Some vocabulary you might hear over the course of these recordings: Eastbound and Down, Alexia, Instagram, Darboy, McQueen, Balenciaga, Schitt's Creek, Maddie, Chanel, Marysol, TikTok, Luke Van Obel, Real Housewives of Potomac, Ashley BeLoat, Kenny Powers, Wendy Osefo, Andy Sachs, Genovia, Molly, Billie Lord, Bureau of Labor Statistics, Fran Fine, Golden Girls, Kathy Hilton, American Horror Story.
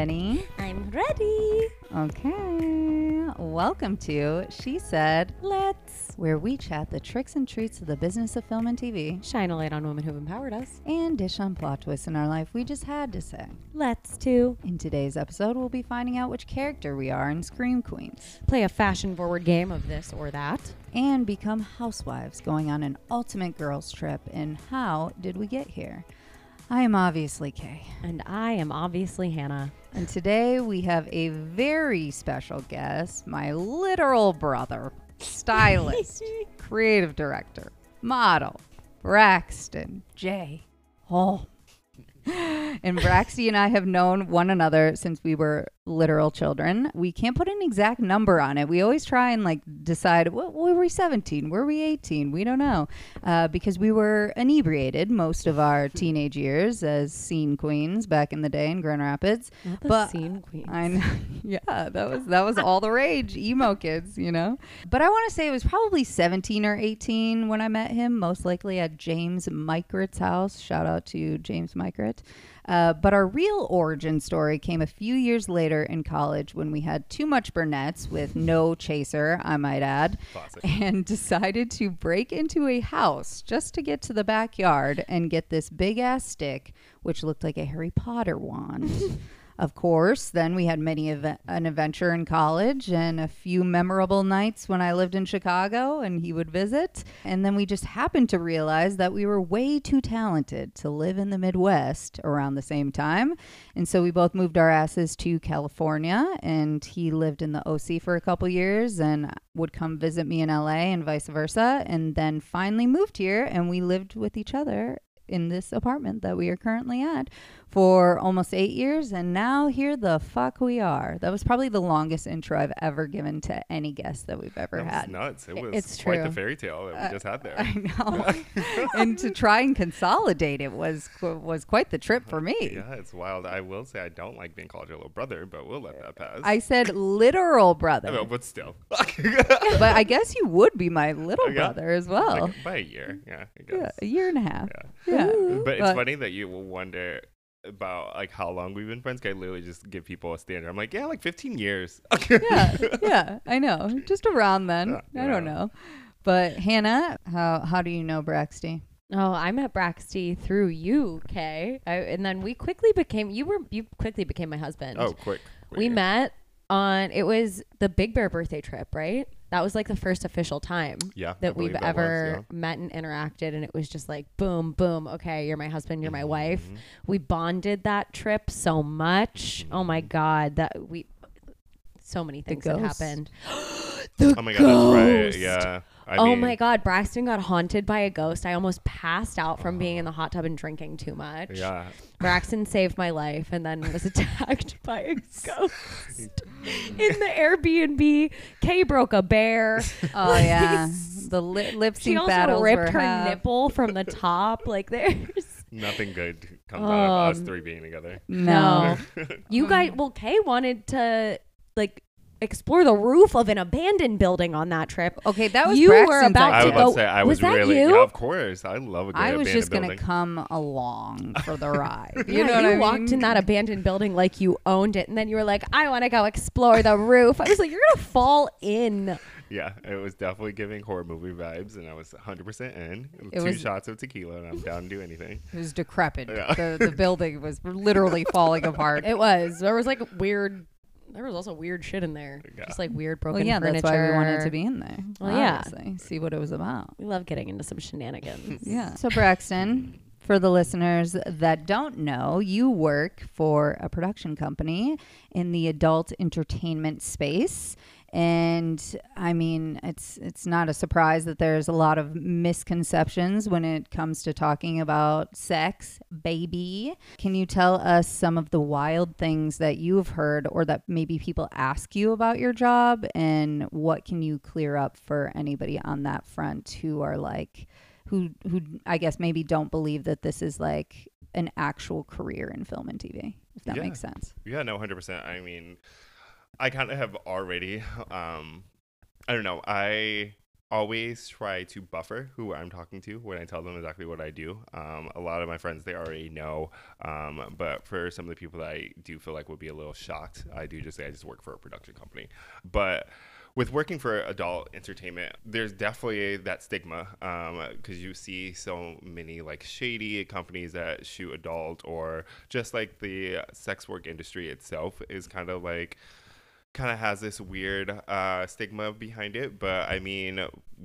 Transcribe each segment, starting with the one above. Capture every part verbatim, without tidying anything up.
ready? I'm ready. Okay. Welcome to She Said Let's, where we chat the tricks and treats of the business of film and T V. Shine a light on women who've empowered us. And dish on plot twists in our life we just had to say. Let's too. In today's episode, we'll be finding out which character we are in Scream Queens. Play a fashion-forward game of this or that. And become housewives going on an ultimate girls trip. And how did we get here? I am obviously Kay. And I am obviously Hannah. And today we have a very special guest, my literal brother, stylist, creative director, model, Braxton J. Hall. And Braxy and I have known one another since we were literal children. We can't put an exact number on it. We always try and like decide, well, were we seventeen? Were we eighteen? We don't know. Uh, because we were inebriated most of our teenage years as scene queens back in the day in Grand Rapids. Not the but scene queens. I know, yeah, that was, that was all the rage. Emo kids, you know. But I want to say it was probably seventeen or eighteen when I met him, most likely at James Mikrit's house. Shout out to James Mikrit. Uh, but our real origin story came a few years later in college when we had too much brunettes with no chaser, I might add, Classic. And decided to break into a house just to get to the backyard and get this big ass stick, which looked like a Harry Potter wand. Of course, then we had many ev- an adventure in college and a few memorable nights when I lived in Chicago and he would visit. And then we just happened to realize that we were way too talented to live in the Midwest around the same time. And so we both moved our asses to California, and he lived in the O C for a couple years and would come visit me in L A and vice versa. And then finally moved here and we lived with each other in this apartment that we are currently at for almost eight years. And now here the fuck we are. That was probably the longest intro I've ever given to any guest that we've ever that was had. Nuts. It was it's quite true. The fairy tale that uh, we just had there. I know. And to try and consolidate it was was quite the trip for me. Yeah, it's wild. I will say I don't like being called your little brother, but we'll let that pass. I said literal brother. I know, but still. But I guess you would be my little okay. brother as well. Like, by a year. Yeah, I guess. Yeah, a year and a half. Yeah. yeah. Ooh, but it's but, funny that you will wonder about like how long we've been friends. I literally just give people a standard. I'm like, yeah, like fifteen years. yeah, yeah, I know. Just around then. Uh, I don't know. But Hannah, how how do you know Braxty? Oh, I met Braxty through you, Kay. I, and then we quickly became. You were you quickly became my husband. Oh, quick. quick we yeah. met on it was the Big Bear birthday trip, right? That was like the first official time yeah, that we've that ever was, yeah. met and interacted. And it was just like, boom, boom. Okay, you're my husband. You're my mm-hmm. wife. We bonded that trip so much. Mm-hmm. Oh, my God. that we So many things that happened. the oh, my God. Ghost. That's right. Yeah. I oh, mean, my God. Braxton got haunted by a ghost. I almost passed out from uh-huh. being in the hot tub and drinking too much. Yeah. Braxton saved my life and then was attacked by a ghost in the Airbnb. Kay broke a bear. Oh, yeah. The li- lip sync battles were She also ripped her half. nipple from the top. Like, there's... Nothing good comes um, out of us three being together. No. You guys... Well, Kay wanted to, like... explore the roof of an abandoned building on that trip. Okay, that was you Braxton's were about I to go. Say, I was, was that really, you? Yeah, of course, I love a good I abandoned building. I was just gonna come along for the ride. You yeah, know, what you I walked mean? in that abandoned building like you owned it, and then you were like, "I want to go explore the roof." I was like, "You're gonna fall in." Yeah, it was definitely giving horror movie vibes, and I was one hundred percent in. It Two was, shots of tequila, and I'm down to do anything. It was decrepit. Yeah. The, the building was literally falling apart. It was. There was like weird. There was also weird shit in there. Yeah. Just like weird broken well, yeah, furniture. That's why we wanted to be in there. Well, obviously. Yeah. See what it was about. We love getting into some shenanigans. Yeah. So Braxton, for the listeners that don't know, you work for a production company in the adult entertainment space. And I mean, it's it's not a surprise that there's a lot of misconceptions when it comes to talking about sex, baby. Can you tell us some of the wild things that you've heard or that maybe people ask you about your job? And what can you clear up for anybody on that front who are like, who, who I guess maybe don't believe that this is like an actual career in film and T V, if that yeah. makes sense? Yeah, no, one hundred percent. I mean... I kind of have already, um, I don't know, I always try to buffer who I'm talking to when I tell them exactly what I do. Um, a lot of my friends, they already know. Um, but for some of the people that I do feel like would be a little shocked, I do just say I just work for a production company. But with working for adult entertainment, there's definitely that stigma because um, you see so many like shady companies that shoot adult, or just like the sex work industry itself is kind of like, kind of has this weird uh, stigma behind it. But I mean,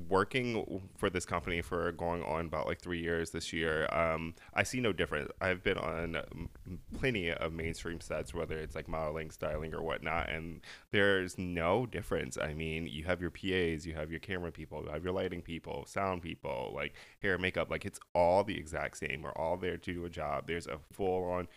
working for this company for going on about like three years this year, um, I see no difference. I've been on plenty of mainstream sets, whether it's like modeling, styling, or whatnot, and there's no difference. I mean, you have your P As, you have your camera people, you have your lighting people, sound people, like hair, makeup, like it's all the exact same. We're all there to do a job. There's a full-on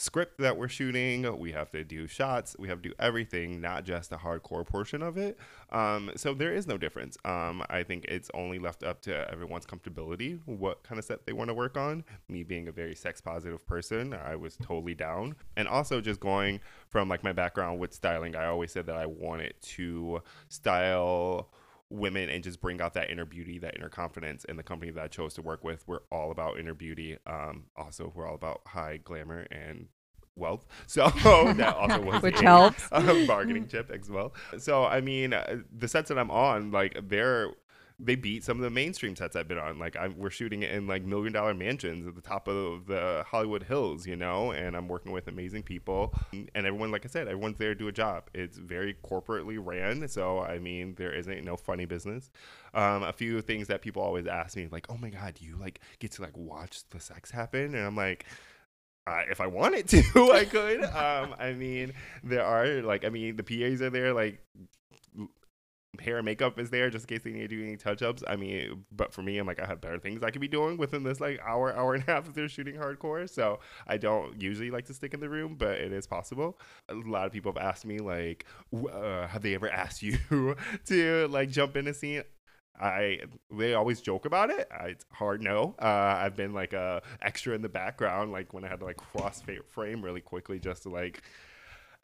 script that we're shooting, we have to do shots, we have to do everything, not just the hardcore portion of it. Um, so there is no difference. Um, I think it's only left up to everyone's comfortability, what kind of set they want to work on. Me being a very sex positive person, I was totally down. And also just going from like my background with styling, I always said that I wanted to style women and just bring out that inner beauty, that inner confidence. And the company that I chose to work with, we're all about inner beauty. Um, also, we're all about high glamour and wealth. So that also was Which a helps. Uh, bargaining chip as well. So, I mean, uh, the sets that I'm on, like they're, they beat some of the mainstream sets I've been on. Like I'm, we're shooting in like million dollar mansions at the top of the Hollywood Hills, you know, and I'm working with amazing people. And everyone, like I said, everyone's there to do a job. It's very corporately ran. So, I mean, there isn't no funny business. Um, a few things that people always ask me, like, oh my God, do you like get to like watch the sex happen? And I'm like, Uh, if I wanted to, I could. um, I mean, there are like, I mean, the P As are there, like, hair and makeup is there just in case they need to do any touch-ups. I mean, but for me, I'm like, I have better things I could be doing within this like hour, hour and a half if they're shooting hardcore. So I don't usually like to stick in the room, but it is possible. A lot of people have asked me like, uh, have they ever asked you to like jump in a scene? I they always joke about it. I, it's hard no. Uh, I've been like a extra in the background, like when I had to like cross frame really quickly just to like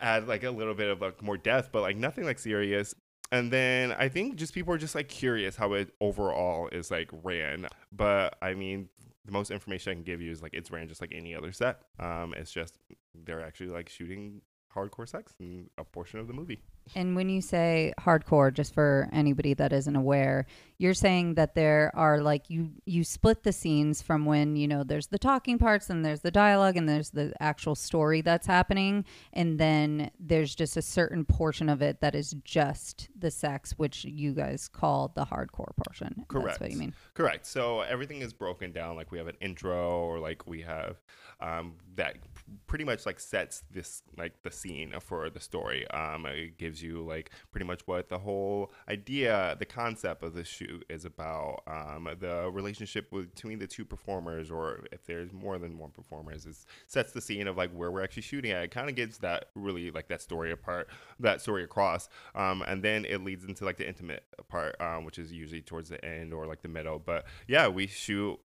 add like a little bit of like more depth, but like nothing like serious. And then I think just people are just like curious how it overall is like ran. But I mean, the most information I can give you is like it's ran just like any other set. Um, it's just they're actually like shooting hardcore sex in a portion of the movie. And when you say hardcore, just for anybody that isn't aware, you're saying that there are like you you split the scenes from when, you know, there's the talking parts and there's the dialogue and there's the actual story that's happening. And then there's just a certain portion of it that is just the sex, which you guys call the hardcore portion. Correct. That's what you mean. Correct. So everything is broken down. Like we have an intro or like we have um, that pretty much like sets this like the scene for the story. Um, it gives you like pretty much what the whole idea, the concept of the shoot is about, um, the relationship between the two performers, or if there's more than one performers, it sets the scene of like where we're actually shooting at. It kind of gives that really like that story apart, that story across, um, and then it leads into like the intimate part, um, which is usually towards the end or like the middle. But yeah, we shoot.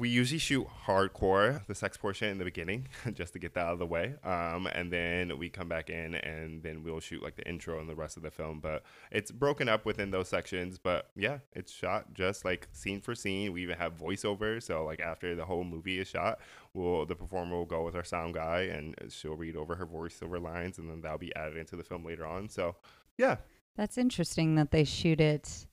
We usually shoot hardcore, the sex portion in the beginning, just to get that out of the way. Um, and then we come back in and then we'll shoot like the intro and the rest of the film. But it's broken up within those sections. But yeah, it's shot just like scene for scene. We even have voiceover. So like after the whole movie is shot, we'll, the performer will go with our sound guy and she'll read over her voiceover lines. And then that'll be added into the film later on. So yeah. That's interesting that they shoot it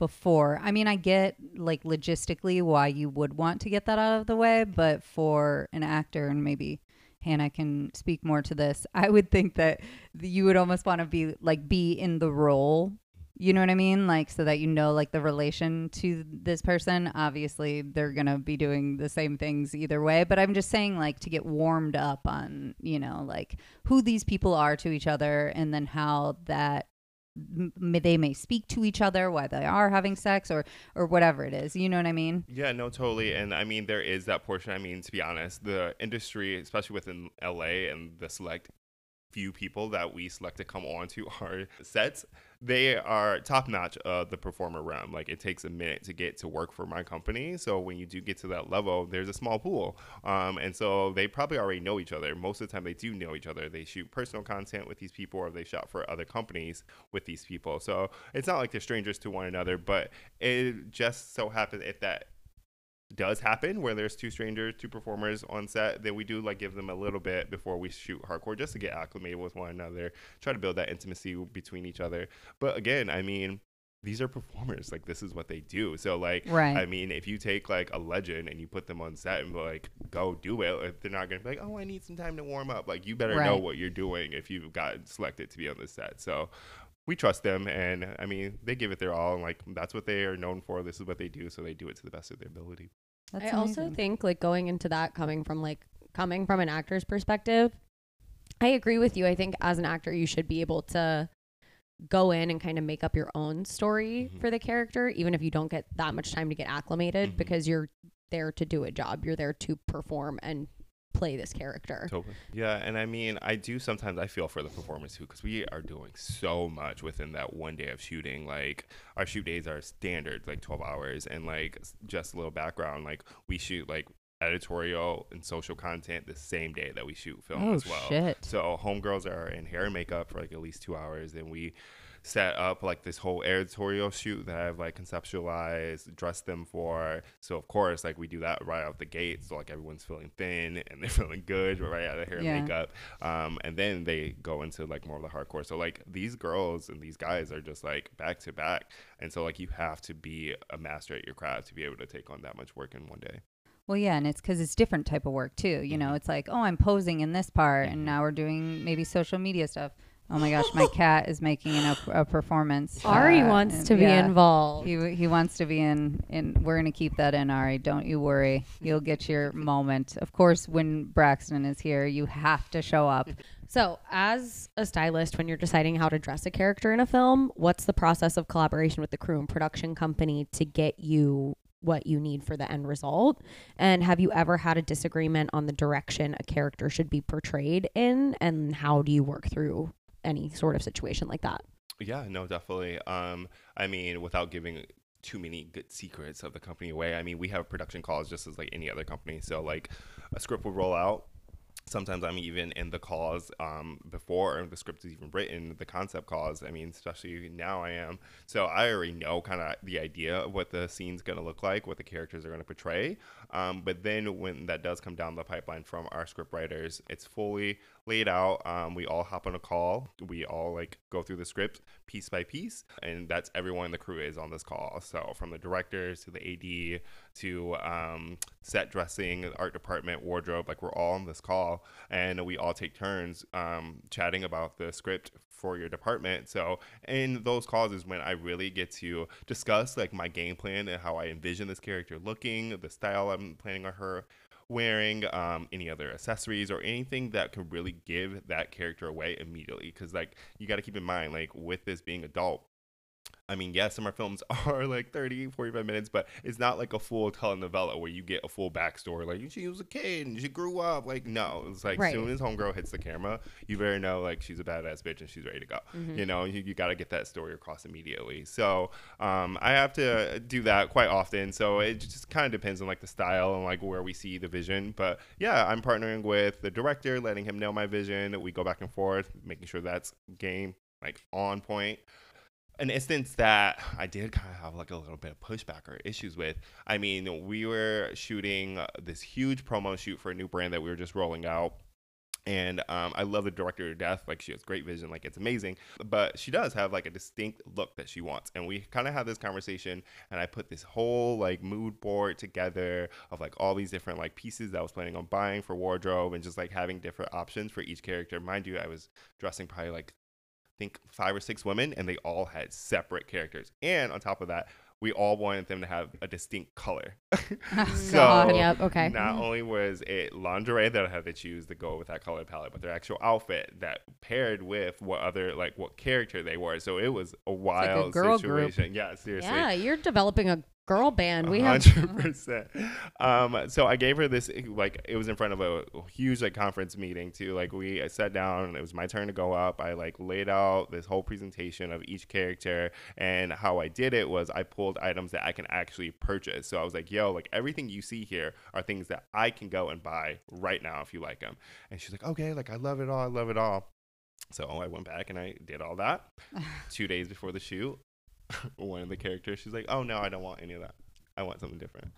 before. I mean, I get like logistically why you would want to get that out of the way, but for an actor, and maybe Hannah can speak more to this, I would think that you would almost want to be like be in the role, you know what I mean? Like so that you know like the relation to this person. Obviously they're gonna be doing the same things either way, but I'm just saying like to get warmed up on, you know, like who these people are to each other and then how that they may speak to each other while they are having sex or or whatever it is, you know what I mean? Yeah, no, totally. And I mean, there is that portion. I mean, to be honest, the industry, especially within L A and the select few people that we select to come on to our sets, they are top notch of the performer realm. Like, it takes a minute to get to work for my company. So when you do get to that level, there's a small pool. Um, and so they probably already know each other. Most of the time they do know each other. They shoot personal content with these people, or they shop for other companies with these people. So it's not like they're strangers to one another, but it just so happens if that does happen where there's two strangers, two performers on set, then we do like give them a little bit before we shoot hardcore just to get acclimated with one another, try to build that intimacy between each other. But again, I mean, these are performers. Like, this is what they do. So like, right. I mean, if you take like a legend and you put them on set and like, go do it, if they're not going to be like, oh, I need some time to warm up. Like, you better right. know what you're doing if you've got selected to be on the set. So we trust them, and I mean, they give it their all, and like, that's what they are known for. This is what they do. So they do it to the best of their ability. That's I amazing. Also think like going into that, coming from like coming from an actor's perspective, I agree with you. I think as an actor, you should be able to go in and kind of make up your own story mm-hmm. for the character, even if you don't get that much time to get acclimated mm-hmm. because you're there to do a job. You're there to perform and play this character. Totally. Yeah, and I mean, I do sometimes I feel for the performers too, because we are doing so much within that one day of shooting. Like, our shoot days are standard, like twelve hours, and like, just a little background, like we shoot like editorial and social content the same day that we shoot film oh, as well. Shit. So homegirls are in hair and makeup for like at least two hours, and we set up like this whole editorial shoot that I've like conceptualized, dressed them for. So of course, like, we do that right out the gate. So like, everyone's feeling thin and they're feeling good right out of hair yeah. and makeup. Um, and then they go into like more of the hardcore. So like, these girls and these guys are just like back to back. And so like, you have to be a master at your craft to be able to take on that much work in one day. Well, yeah, and it's because it's different type of work too. You know, it's like, oh, I'm posing in this part, and now we're doing maybe social media stuff. Oh my gosh, my cat is making an, a, a performance. Ari uh, wants and, to be yeah, involved. He he wants to be in, in. We're going to keep that in, Ari. Don't you worry. You'll get your moment. Of course, when Braxton is here, you have to show up. So as a stylist, when you're deciding how to dress a character in a film, what's the process of collaboration with the crew and production company to get you what you need for the end result? And have you ever had a disagreement on the direction a character should be portrayed in? And how do you work through any sort of situation like that? Yeah, no, definitely. Um, I mean, without giving too many good secrets of the company away, I mean, we have production calls just as like any other company. So like, a script will roll out. Sometimes I'm even in the calls um, before the script is even written, the concept calls. I mean, especially now I am. So I already know kind of the idea of what the scene's going to look like, what the characters are going to portray. Um, but then when that does come down the pipeline from our script writers, it's fully laid out. Um, we all hop on a call. We all like go through the script piece by piece. And that's everyone in the crew is on this call. So from the directors to the A D to um, set dressing, art department, wardrobe, like, we're all on this call. And we all take turns um, chatting about the script for your department. So in those calls is when I really get to discuss like my game plan and how I envision this character looking, the style I'm planning on her wearing, um, any other accessories or anything that could really give that character away immediately. Because like, you got to keep in mind, like, with this being adult, I mean, yes, some of our films are like thirty, forty-five minutes, but it's not like a full telenovela where you get a full backstory. Like, she was a kid and she grew up. Like, no, it's like, right. Soon as homegirl hits the camera, you better know, like, she's a badass bitch and she's ready to go. Mm-hmm. You know, you, you got to get that story across immediately. So um, I have to do that quite often. So it just kind of depends on like the style and like where we see the vision. But yeah, I'm partnering with the director, letting him know my vision. We go back and forth, making sure that's game, like, on point. An instance that I did kind of have like a little bit of pushback or issues with, I mean, we were shooting this huge promo shoot for a new brand that we were just rolling out. And um, I love the director to death. Like, she has great vision. Like, it's amazing. But she does have like a distinct look that she wants. And we kind of had this conversation. And I put this whole like mood board together of like all these different like pieces that I was planning on buying for wardrobe and just like having different options for each character. Mind you, I was dressing probably like think five or six women, and they all had separate characters. And on top of that, we all wanted them to have a distinct color. So God, yep, okay. Not only was it lingerie that I had to choose to go with that color palette, but their actual outfit that paired with what other, like, what character they were. So it was a wild like a girl situation. Group. Yeah, seriously. Yeah, you're developing a girl band. We have one hundred percent. Um, so I gave her this, like, it was in front of a huge, like, conference meeting too. Like, we I sat down, it was my turn to go up. I, like, laid out this whole presentation of each character, and how I did it was I pulled items that I can actually purchase. So I was like, yo, like, everything you see here are things that I can go and buy right now if you like them. And she's like, okay, like, I love it all, I love it all. So I went back and I did all that. Two days before the shoot, one of the characters, she's like, oh no, I don't want any of that, I want something different.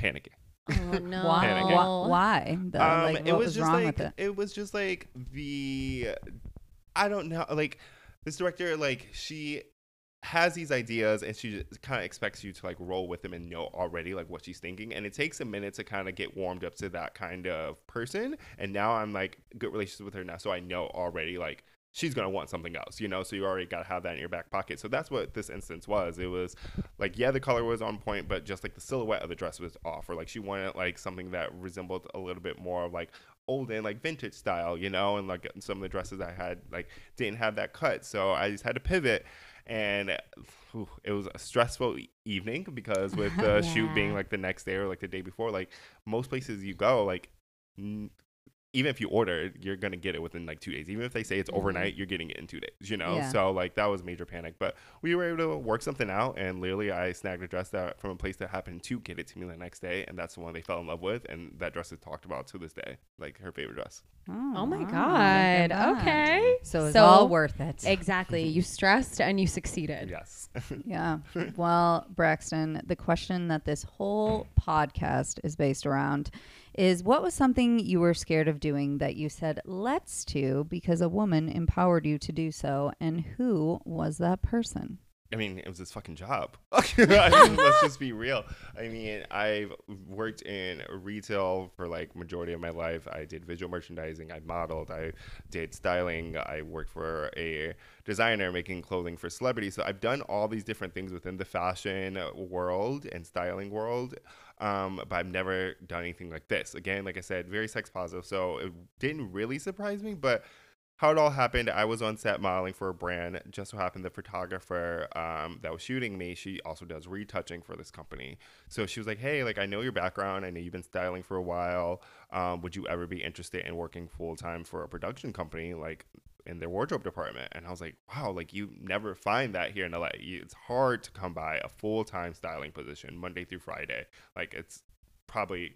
Panicking. Oh no. Wow. Why though? Um, like, it was just wrong, like, with it? It was just like the, I don't know, like, this director, like, she has these ideas and she just kind of expects you to, like, roll with them and know already, like, what she's thinking, and it takes a minute to kind of get warmed up to that kind of person. And now I'm, like, good relationship with her now, so I know already, like, she's going to want something else, you know? So you already got to have that in your back pocket. So that's what this instance was. It was like, yeah, the color was on point, but just, like, the silhouette of the dress was off. Or, like, she wanted, like, something that resembled a little bit more of, like, old and, like, vintage style, you know? And, like, some of the dresses I had, like, didn't have that cut. So I just had to pivot. And whew, it was a stressful e- evening because with the yeah. shoot being, like, the next day or, like, the day before, like, most places you go, like, n- even if you order, you're going to get it within, like, two days. Even if they say it's mm-hmm. overnight, you're getting it in two days, you know? Yeah. So, like, that was major panic. But we were able to work something out, and literally I snagged a dress that from a place that happened to get it to me the next day, and that's the one they fell in love with, and that dress is talked about to this day, like, her favorite dress. Oh, oh my God. God. Okay. So it's so all worth it. Exactly. You stressed and you succeeded. Yes. Yeah. Well, Braxton, the question that this whole podcast is based around is, what was something you were scared of doing that you said let's do because a woman empowered you to do so, and who was that person? I mean, it was this fucking job. I mean, let's just be real. I mean, I've worked in retail for, like, majority of my life. I did visual merchandising. I modeled. I did styling. I worked for a designer making clothing for celebrities. So I've done all these different things within the fashion world and styling world. Um, but I've never done anything like this. Again, like I said, very sex positive. So it didn't really surprise me, but how it all happened, I was on set modeling for a brand. Just so happened the photographer um, that was shooting me, she also does retouching for this company. So she was like, hey, like, I know your background. I know you've been styling for a while. Um, would you ever be interested in working full time for a production company, like, in their wardrobe department? And I was like, wow, like, you never find that here in L A. It's hard to come by a full time styling position Monday through Friday. Like, it's probably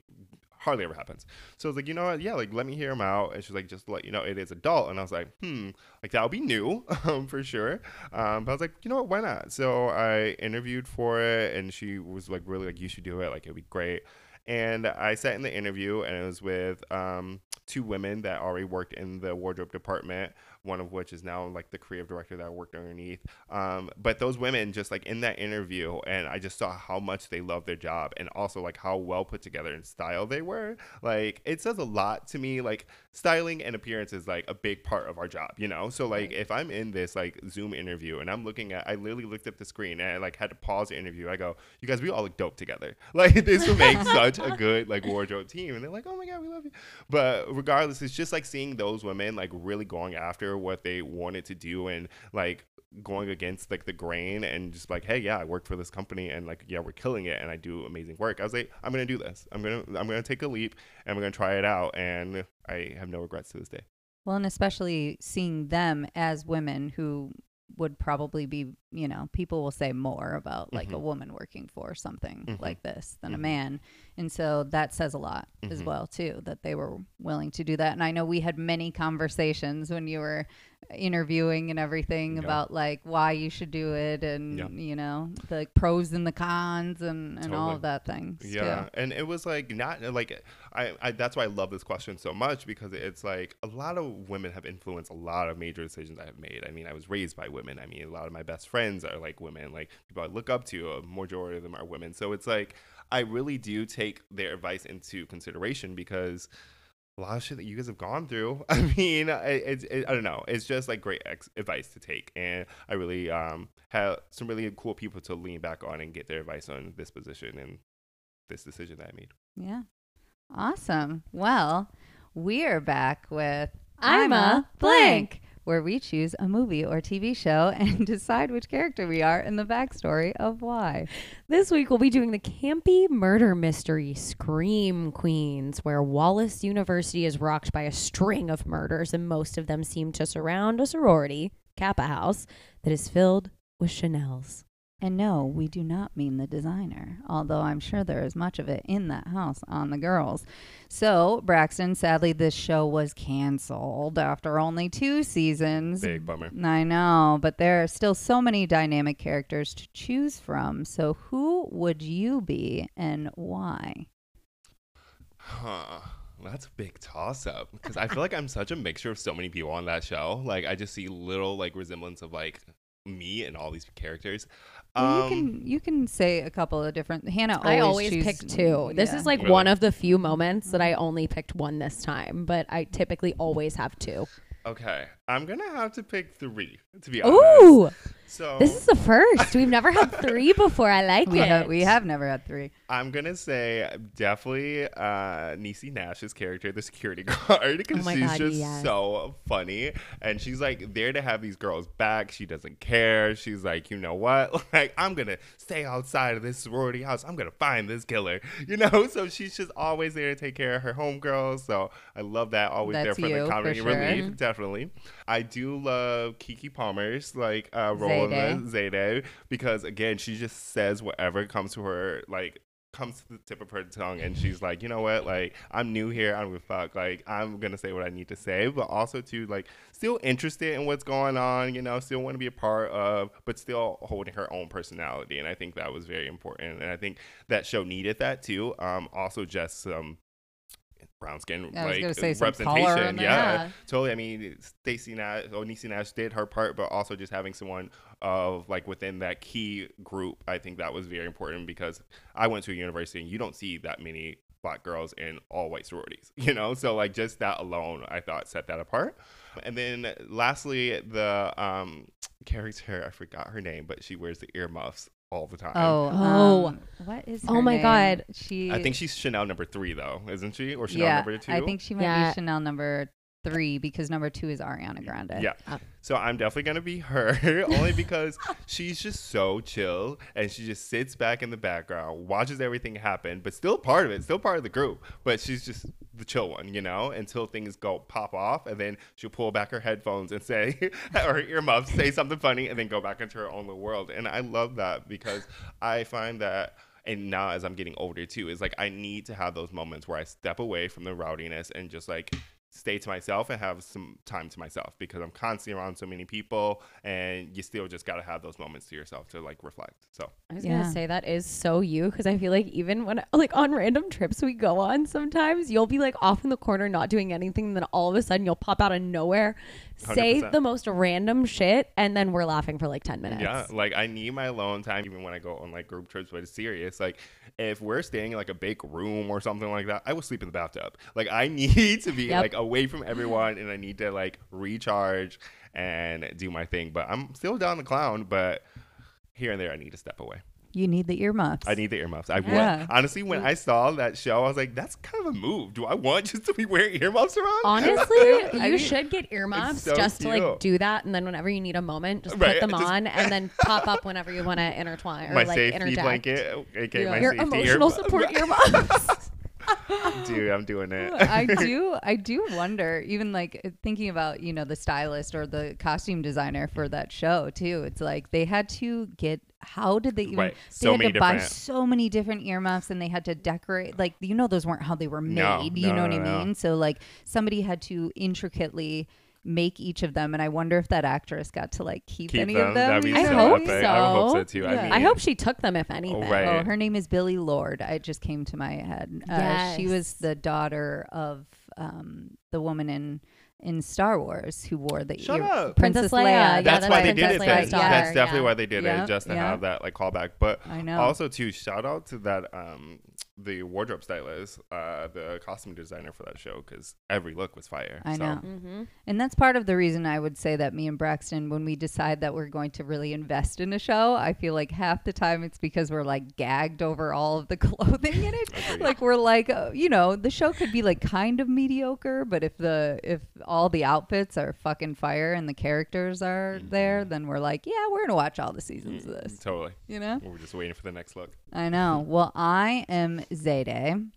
hardly ever happens. So I was like, you know what? Yeah, like, let me hear him out. And she's like, just to let you know, it is adult. And I was like, hmm, like, that'll be new um, for sure. Um, but I was like, you know what? Why not? So I interviewed for it, and she was like, really, like, you should do it. Like, it'd be great. And I sat in the interview, and it was with um, two women that already worked in the wardrobe department, one of which is now, like, the creative director that I worked underneath. Um, but those women just, like, in that interview, and I just saw how much they loved their job, and also, like, how well put together and style they were. Like, it says a lot to me. Like, styling and appearance is, like, a big part of our job, you know? So, like, if I'm in this, like, Zoom interview and I'm looking at, I literally looked up the screen and I, like, had to pause the interview. I go, you guys, we all look dope together. Like, this would make such a good, like, wardrobe team. And they're like, oh my God, we love you. But regardless, it's just like seeing those women, like, really going after what they wanted to do, and, like, going against, like, the grain, and just like, hey, yeah, I worked for this company, and, like, yeah, we're killing it, and I do amazing work. I was like, I'm gonna do this. I'm gonna I'm gonna take a leap, and we're gonna try it out. And I have no regrets to this day. Well, and especially seeing them as women who would probably be, you know, people will say more about, like, mm-hmm. a woman working for something mm-hmm. like this than mm-hmm. a man. And so that says a lot mm-hmm. as well, too, that they were willing to do that. And I know we had many conversations when you were interviewing and everything yeah. about, like, why you should do it, and, yeah. you know, the pros and the cons, and, and totally. all of that thing. Yeah. Too. And it was like, not like I, I, that's why I love this question so much, because it's like a lot of women have influenced a lot of major decisions I have made. I mean, I was raised by women. I mean, a lot of my best friends friends are, like, women, like, people I look up to, a majority of them are women. So it's like, I really do take their advice into consideration, because a lot of shit that you guys have gone through, I mean, it's it, I don't know, it's just, like, great ex- advice to take. And I really um have some really cool people to lean back on and get their advice on this position and this decision that I made. Yeah. Awesome. Well, we are back with I'm a blank, blank. where we choose a movie or T V show and decide which character we are and the backstory of why. This week we'll be doing the campy murder mystery Scream Queens, where Wallace University is rocked by a string of murders, and most of them seem to surround a sorority, Kappa House, that is filled with Chanels. And no, we do not mean the designer, although I'm sure there is much of it in that house on the girls. So, Braxton, sadly, this show was canceled after only two seasons. Big bummer. I know, but there are still so many dynamic characters to choose from. So who would you be and why? Huh. That's a big toss-up, because I feel like I'm such a mixture of so many people on that show. Like, I just see little, like, resemblance of, like, me and all these characters. Well, um, you can you can say a couple of different. Hannah always I always choose, pick two. This yeah. is like really? one of the few moments that I only picked one this time, but I typically always have two. Okay, I'm gonna have to pick three, to be honest. Ooh, so this is the first. We've never had three before. I like we it. Have, we have never had three. I'm gonna say definitely uh, Niecy Nash's character, the security guard, because oh she's God, just yes. so funny, and she's like there to have these girls back. She doesn't care. She's like, you know what? Like, I'm gonna stay outside of this sorority house. I'm gonna find this killer. You know, so she's just always there to take care of her homegirls. So I love that. Always That's there for you, the comedy for sure. relief. Definitely. Definitely. I do love Keke Palmer's like uh, role in the Zayday, because again, she just says whatever comes to her, like comes to the tip of her tongue, and she's like, you know what, like I'm new here, I don't give a fuck, like I'm gonna say what I need to say, but also to like still interested in what's going on, you know, still want to be a part of, but still holding her own personality, and I think that was very important, and I think that show needed that too. Um, also just some. Um, brown skin yeah, like representation yeah, yeah totally I mean Stacey Nash or Niecy Nash did her part, but also just having someone of like within that key group, I think that was very important, because I went to a university and you don't see that many black girls in all white sororities, you know, so like just that alone I thought set that apart. And then lastly, the um character, I forgot her name, but she wears the earmuffs all the time. Oh, oh, um, what is? Her oh my name? God, she. I think she's Chanel number three, though, isn't she? Or Chanel yeah, number two? I think she might yeah. be Chanel number three, because number two is Ariana Grande. Yeah. Oh. So I'm definitely gonna be her, only because she's just so chill and she just sits back in the background, watches everything happen, but still part of it, still part of the group. But she's just the chill one, you know, until things go pop off, and then she'll pull back her headphones and say, or her earmuffs, say something funny, and then go back into her own little world. And I love that, because I find that. And now as I'm getting older too, is like I need to have those moments where I step away from the rowdiness and just like stay to myself and have some time to myself, because I'm constantly around so many people, and you still just got to have those moments to yourself to like reflect. So I was yeah. gonna say that is so you, because I feel like even when like on random trips we go on, sometimes you'll be like off in the corner not doing anything, and then all of a sudden you'll pop out of nowhere, say one hundred percent the most random shit, and then we're laughing for like ten minutes. Yeah, like I need my alone time, even when I go on like group trips, but it's serious. Like if we're staying in like a big room or something like that, I will sleep in the bathtub. Like I need to be yep. like away from everyone, and I need to like recharge and do my thing. But I'm still down the clown, but here and there I need to step away. You need the earmuffs. I need the earmuffs. I yeah. want, honestly, when I saw that show, I was like, that's kind of a move. Do I want just to be wearing earmuffs around? Honestly, you I mean, should get earmuffs so just cute. to like do that. And then whenever you need a moment, just right. put them just, on and then pop up whenever you want to intertwine or my like safety interject. Blanket, okay, yeah. my Your safety emotional earmuffs. support earmuffs. Dude, I'm doing it. I do. I do wonder, even like thinking about, you know, the stylist or the costume designer for that show too. It's like they had to get. How did they even? Right. So they had to buy so many different earmuffs, and they had to decorate. Like, you know, those weren't how they were made. No, you no, know what no, I mean? No. So like somebody had to intricately make each of them, and I wonder if that actress got to like keep, keep any them. of them. I so hope epic. so. I hope so too. Yeah. I, mean, I hope she took them, if anything. Oh, right. oh, her name is Billie Lord. I just came to my head. Yes. Uh, she was the daughter of um, the woman in. in Star Wars who wore the Shut ear- up. Princess Leia. Yeah, that's, that's why they did it. That's definitely yeah. why they did yep, it, just to yep. have that like callback. But I know. also too, shout out to that um the wardrobe stylist, uh, the costume designer for that show, because every look was fire. I so. know. Mm-hmm. And that's part of the reason I would say that me and Braxton, when we decide that we're going to really invest in a show, I feel like half the time it's because we're like gagged over all of the clothing in it. Agreed. Like we're like, uh, you know, the show could be like kind of mediocre, but if the if all the outfits are fucking fire and the characters are mm-hmm. there, then we're like, yeah, we're going to watch all the seasons mm-hmm. of this. Totally. You know? We're just waiting for the next look. I know. Well, I am Zayday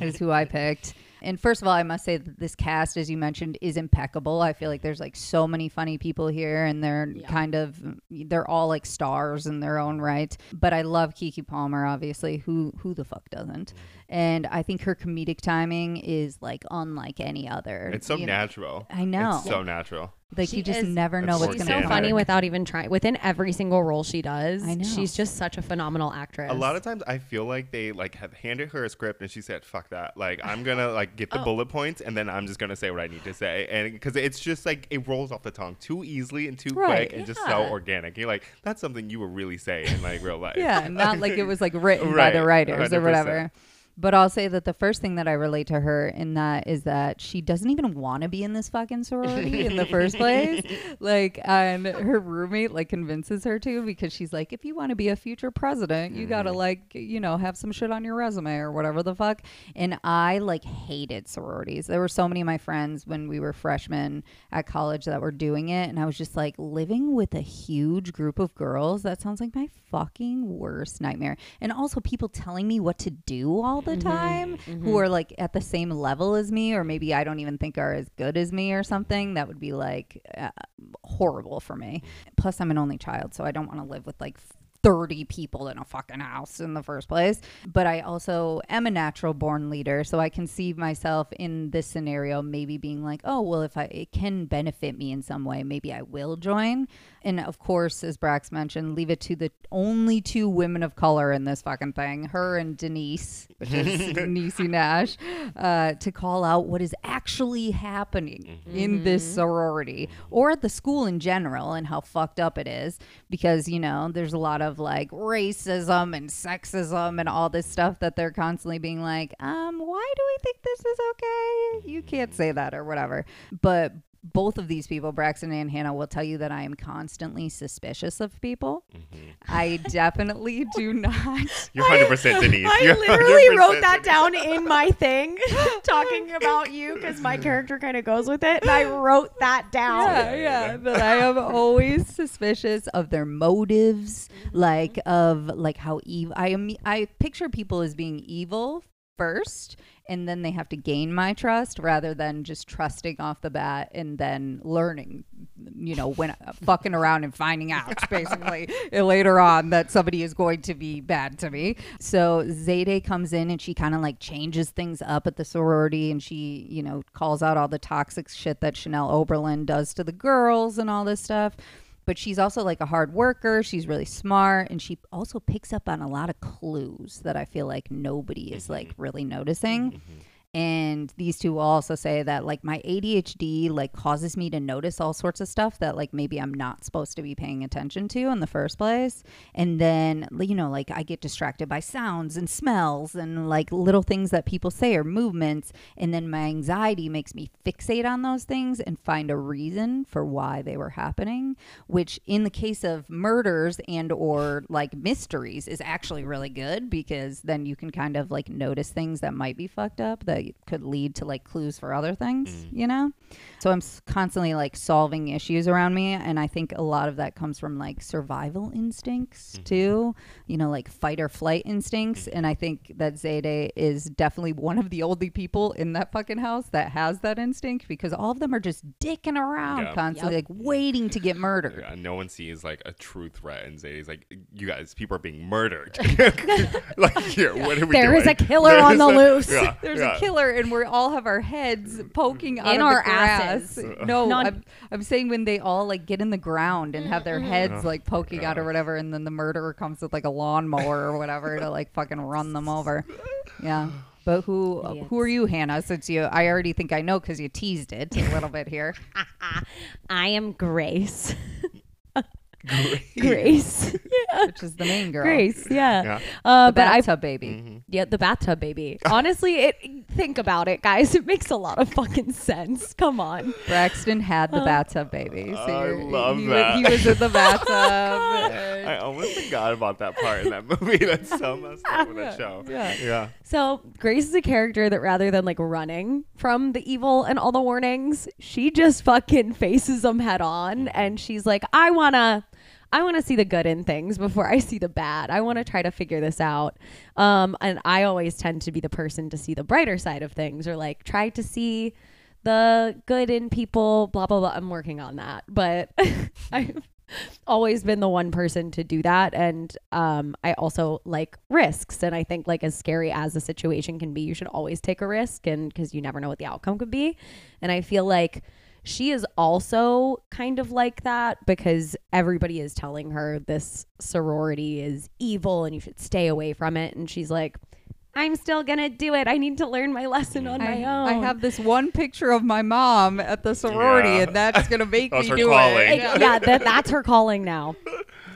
is who I picked. And first of all, I must say that this cast, as you mentioned, is impeccable. I feel like there's like so many funny people here, and they're yeah. kind of, they're all like stars in their own right. But I love Keke Palmer, obviously. Who who the fuck doesn't? And I think her comedic timing is like unlike any other. It's so natural. Know? I know. It's so natural. Like she you just is, never know what's going to happen. She's so funny without even trying. Within every single role she does, I know. She's just such a phenomenal actress. A lot of times I feel like they like have handed her a script and she said, fuck that. Like I'm going to like get the oh. bullet points and then I'm just going to say what I need to say. And because it's just like it rolls off the tongue too easily and too right, quick and yeah. just so organic. You're like, that's something you would really say in like real life. Yeah, not like it was like written right, by the writers one hundred percent. Or whatever. But I'll say that the first thing that I relate to her in that is that she doesn't even want to be in this fucking sorority in the first place. Like, and her roommate, like, convinces her to, because she's like, if you want to be a future president, you got to, like, you know, have some shit on your resume or whatever the fuck. And I, like, hated sororities. There were so many of my friends when we were freshmen at college that were doing it. And I was just like, living with a huge group of girls, that sounds like my fucking worst nightmare. And also people telling me what to do all the time mm-hmm. who are like at the same level as me, or maybe I don't even think are as good as me or something. That would be like uh, horrible for me. Plus I'm an only child, so I don't want to live with like thirty people in a fucking house in the first place. But I also am a natural born leader, so I conceive myself in this scenario maybe being like, oh, well, if I it can benefit me in some way, maybe I will join. And of course, as Brax mentioned, leave it to the only two women of color in this fucking thing, her and Denise, which is Niecy Nash, uh, to call out what is actually happening mm-hmm. in this sorority or at the school in general and how fucked up it is, because, you know, there's a lot of like racism and sexism and all this stuff that they're constantly being like, um, why do we think this is okay? You can't say that or whatever. But both of these people, Braxton and Hannah, will tell you that I am constantly suspicious of people. Mm-hmm. I definitely do not. You're one hundred percent Denise. I, I literally wrote that Denise. Down in my thing, talking about you, because my character kind of goes with it. And I wrote that down. Yeah, yeah. That I am always suspicious of their motives, like of like how evil. I am. I picture people as being evil first, and then they have to gain my trust rather than just trusting off the bat and then learning, you know, when uh, fucking around and finding out basically later on that somebody is going to be bad to me. So Zayday comes in and she kind of like changes things up at the sorority, and she, you know, calls out all the toxic shit that Chanel Oberlin does to the girls and all this stuff. But she's also like a hard worker. She's really smart. And she also picks up on a lot of clues that I feel like nobody is like really noticing. Mm-hmm. And these two will also say that like my A D H D like causes me to notice all sorts of stuff that like maybe I'm not supposed to be paying attention to in the first place. And then, you know, like I get distracted by sounds and smells and like little things that people say or movements. And then my anxiety makes me fixate on those things and find a reason for why they were happening, which in the case of murders and or like mysteries is actually really good, because then you can kind of like notice things that might be fucked up that could lead to like clues for other things, mm. you know? So I'm constantly like solving issues around me. And I think a lot of that comes from like survival instincts mm-hmm. too, you know, like fight or flight instincts. And I think that Zayday is definitely one of the only people in that fucking house that has that instinct, because all of them are just dicking around yeah. constantly yep. like waiting to get murdered. Yeah, no one sees like a true threat. And Zayday's like, you guys, people are being murdered. Like, here, yeah. what are we there doing? Is a killer there on the a, loose. Yeah, There's yeah. a killer. And we all have our heads poking out in of our the asses. No, I'm, I'm saying when they all like get in the ground and have their heads like poking God. Out or whatever, and then the murderer comes with like a lawnmower or whatever to like fucking run them over. Yeah. But who yes. who are you, Hannah? Since you, I already think I know because you teased it a little bit here. I am Grace. Grace, Grace. Yeah. Which is the main girl. Grace, yeah. yeah. Uh, the bathtub baby. Mm-hmm. Yeah, the bathtub baby. Honestly, it think about it, guys. It makes a lot of fucking sense. Come on. Braxton had the bathtub baby. So I love he that. Was, he was in the bathtub. Oh, I almost forgot about that part in that movie. That's so messed up with that show. Yeah. yeah. So Grace is a character that rather than like running from the evil and all the warnings, she just fucking faces them head on. And she's like, I want to. I want to see the good in things before I see the bad. I want to try to figure this out. Um, and I always tend to be the person to see the brighter side of things, or like try to see the good in people, blah, blah, blah. I'm working on that. But I've always been the one person to do that. And um, I also like risks. And I think like as scary as the situation can be, you should always take a risk, and because you never know what the outcome could be. And I feel like she is also kind of like that, because everybody is telling her this sorority is evil and you should stay away from it. And she's like, I'm still going to do it. I need to learn my lesson on I, my own. I have this one picture of my mom at the sorority, yeah. and that's going to make that's me do calling. It. Yeah, yeah that, that's her calling now.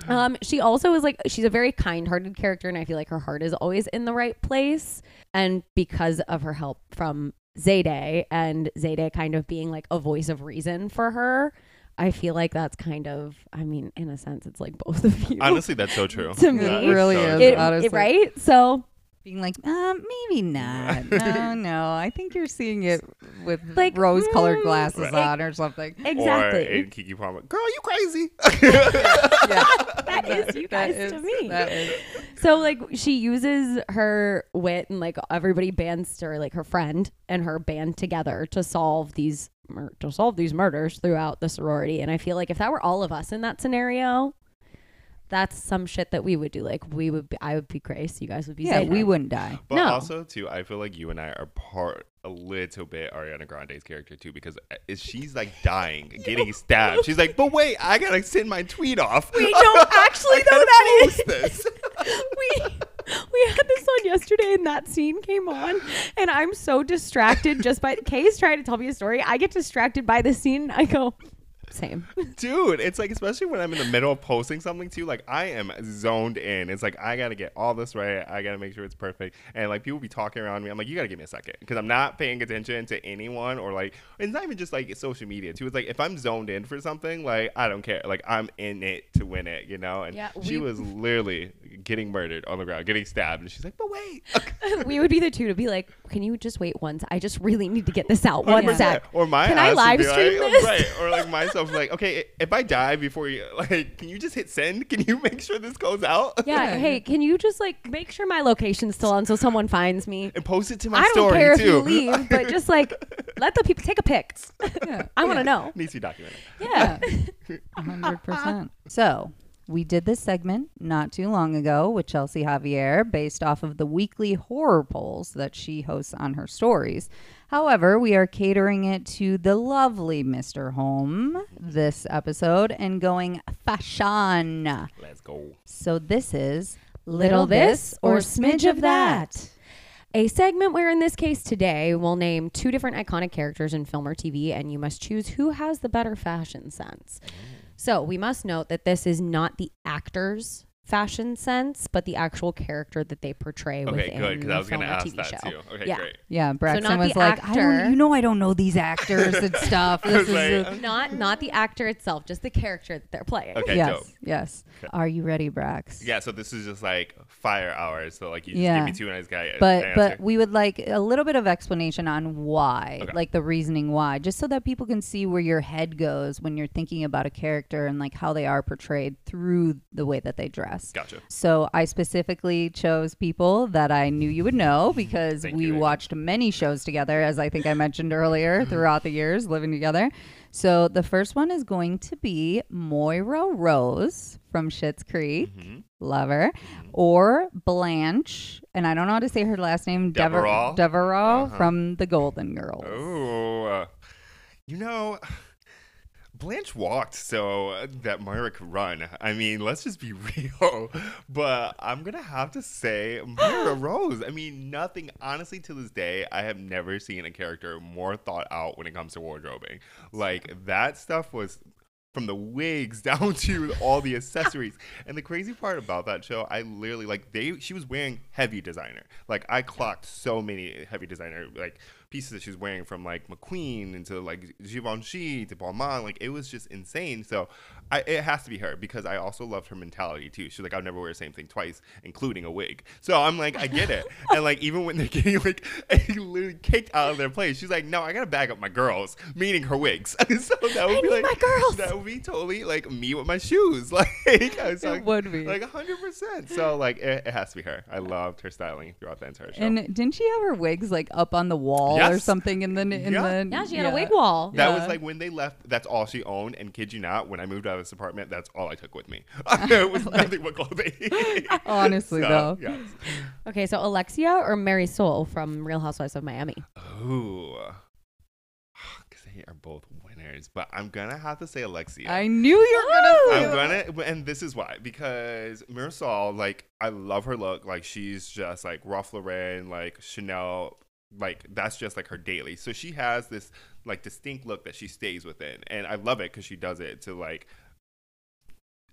Um, she also is like, she's a very kind-hearted character, and I feel like her heart is always in the right place. And because of her help from Zayday, and Zayday kind of being like a voice of reason for her, I feel like that's kind of, I mean, in a sense, it's like both of you. Honestly, that's so true. To me. That really so is, it, honestly. It, right? So being like, um, maybe not. No, no. I think you're seeing it with like rose-colored mm, glasses right. on or something. Exactly. Or in Kiki Palmer, girl, you crazy. yeah. That is you guys is, to me. That is. So like she uses her wit, and like everybody bands to her, like her friend and her band together to solve these mur- to solve these murders throughout the sorority. And I feel like if that were all of us in that scenario, that's some shit that we would do. Like we would be, I would be Grace, you guys would be yeah Zayday. We wouldn't die. But no. Also too, I feel like you and I are part a little bit Ariana Grande's character too, because she's like dying, getting stabbed. She's like, but wait, I gotta send my tweet off. We don't actually know that is this. we we had this on yesterday, and that scene came on, and I'm so distracted just by Kay's trying to tell me a story. I get distracted by the scene, and I go, same. Dude, it's like, especially when I'm in the middle of posting something too, like I am zoned in. It's like, I gotta get all this right, I gotta make sure it's perfect. And like people be talking around me, I'm like, you gotta give me a second, because I'm not paying attention to anyone. Or like, it's not even just like social media too, it's like if I'm zoned in for something, like I don't care, like I'm in it to win it, you know. And yeah, we, she was literally getting murdered on the ground, getting stabbed, and she's like, but wait. We would be the two to be like, can you just wait once, I just really need to get this out one sec. Or my can I live stream like, this? Right. Or like myself. Of like, okay, if I die before you, like, can you just hit send? Can you make sure this goes out? Yeah, hey, can you just like make sure my location's still on so someone finds me? And post it to my I story, too. I don't care too. If you leave, but just like, let the people take a pic. Yeah. I want to yeah. know. Needs to be documented. Yeah. one hundred percent. So we did this segment not too long ago with Chelsea Javier based off of the weekly horror polls that she hosts on her stories. However, we are catering it to the lovely Mister Home this episode and going fashion. Let's go. So this is Little This or Smidge of That, a segment where in this case today we'll name two different iconic characters in film or T V, and you must choose who has the better fashion sense. So we must note that this is not the actor's fashion sense, but the actual character that they portray okay, within good, the I was film gonna or ask T V that show. Too. Okay, yeah. great. Yeah, Braxton so was like, actor, I don't, you know, I don't know these actors and stuff. This is like, a- not not the actor itself, just the character that they're playing. Okay, yes, dope. Yes. Okay. Are you ready, Brax? Yeah. So this is just like fire hours. So like, you just yeah. give me two nice guys. But but answer. We would like a little bit of explanation on why, okay. like the reasoning why, just so that people can see where your head goes when you're thinking about a character and like how they are portrayed through the way that they dress. Gotcha. So I specifically chose people that I knew you would know, because Thank we you. watched many shows together, as I think I mentioned earlier, throughout the years living together. So the first one is going to be Moira Rose from Schitt's Creek. Mm-hmm. Love her. Mm-hmm. Or Blanche, and I don't know how to say her last name, Deverell, Deverell uh-huh. from The Golden Girls. Oh, uh, you know... Blanche walked so that Moira could run. I mean, let's just be real. But I'm going to have to say Moira Rose. I mean, nothing. Honestly, to this day, I have never seen a character more thought out when it comes to wardrobing. Like, that stuff was from the wigs down to all the accessories. And the crazy part about that show, I literally, like, they she was wearing heavy designer. Like, I clocked so many heavy designer, like, pieces that she was wearing, from, like, McQueen into, like, Givenchy to Balmain. Like, it was just insane. So I, it has to be her, because I also loved her mentality, too. She's like, I'll never wear the same thing twice, including a wig. So I'm like, I get it. And, like, even when they're getting, like, literally kicked out of their place, she's like, no, I got to bag up my girls, meaning her wigs. So that would be, like, my girls. That would be totally, like, me with my shoes. Like, I was it like, would be. Like, one hundred percent. So, like, it, it has to be her. I loved her styling throughout the entire show. And didn't she have her wigs, like, up on the wall? Yes. Or something in the in yeah. the yeah she had yeah. a wig wall that yeah. was like when they left, that's all she owned. And kid you not, when I moved out of this apartment, that's all I took with me. It was like, nothing but clothing. Honestly, so, though. Yes. Okay, so Alexia or Marysol from Real Housewives of Miami? Oh, because they are both winners, but I'm gonna have to say Alexia. I knew you were gonna. I'm gonna, and this is why, because Marysol, like, I love her look. Like, she's just like Ralph Lauren, like Chanel. Like, that's just like her daily. So she has this like distinct look that she stays within, and I love it because she does it to, like,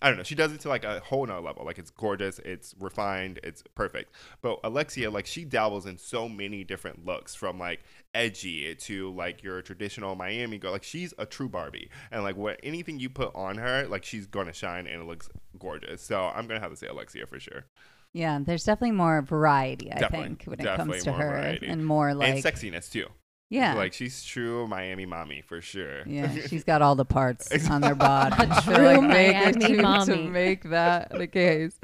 I don't know, she does it to like a whole nother level. Like, it's gorgeous, it's refined, it's perfect. But Alexia, like, she dabbles in so many different looks, from like edgy to like your traditional Miami girl. Like, she's a true Barbie, and like what anything you put on her, like, she's gonna shine and it looks gorgeous. So I'm gonna have to say Alexia for sure. Yeah, there's definitely more variety, I definitely, think, when it comes to her. Variety. And more, like... And sexiness, too. Yeah. Like, she's true Miami mommy, for sure. Yeah, she's got all the parts on their body. True like, Miami to, mommy. To make that the case.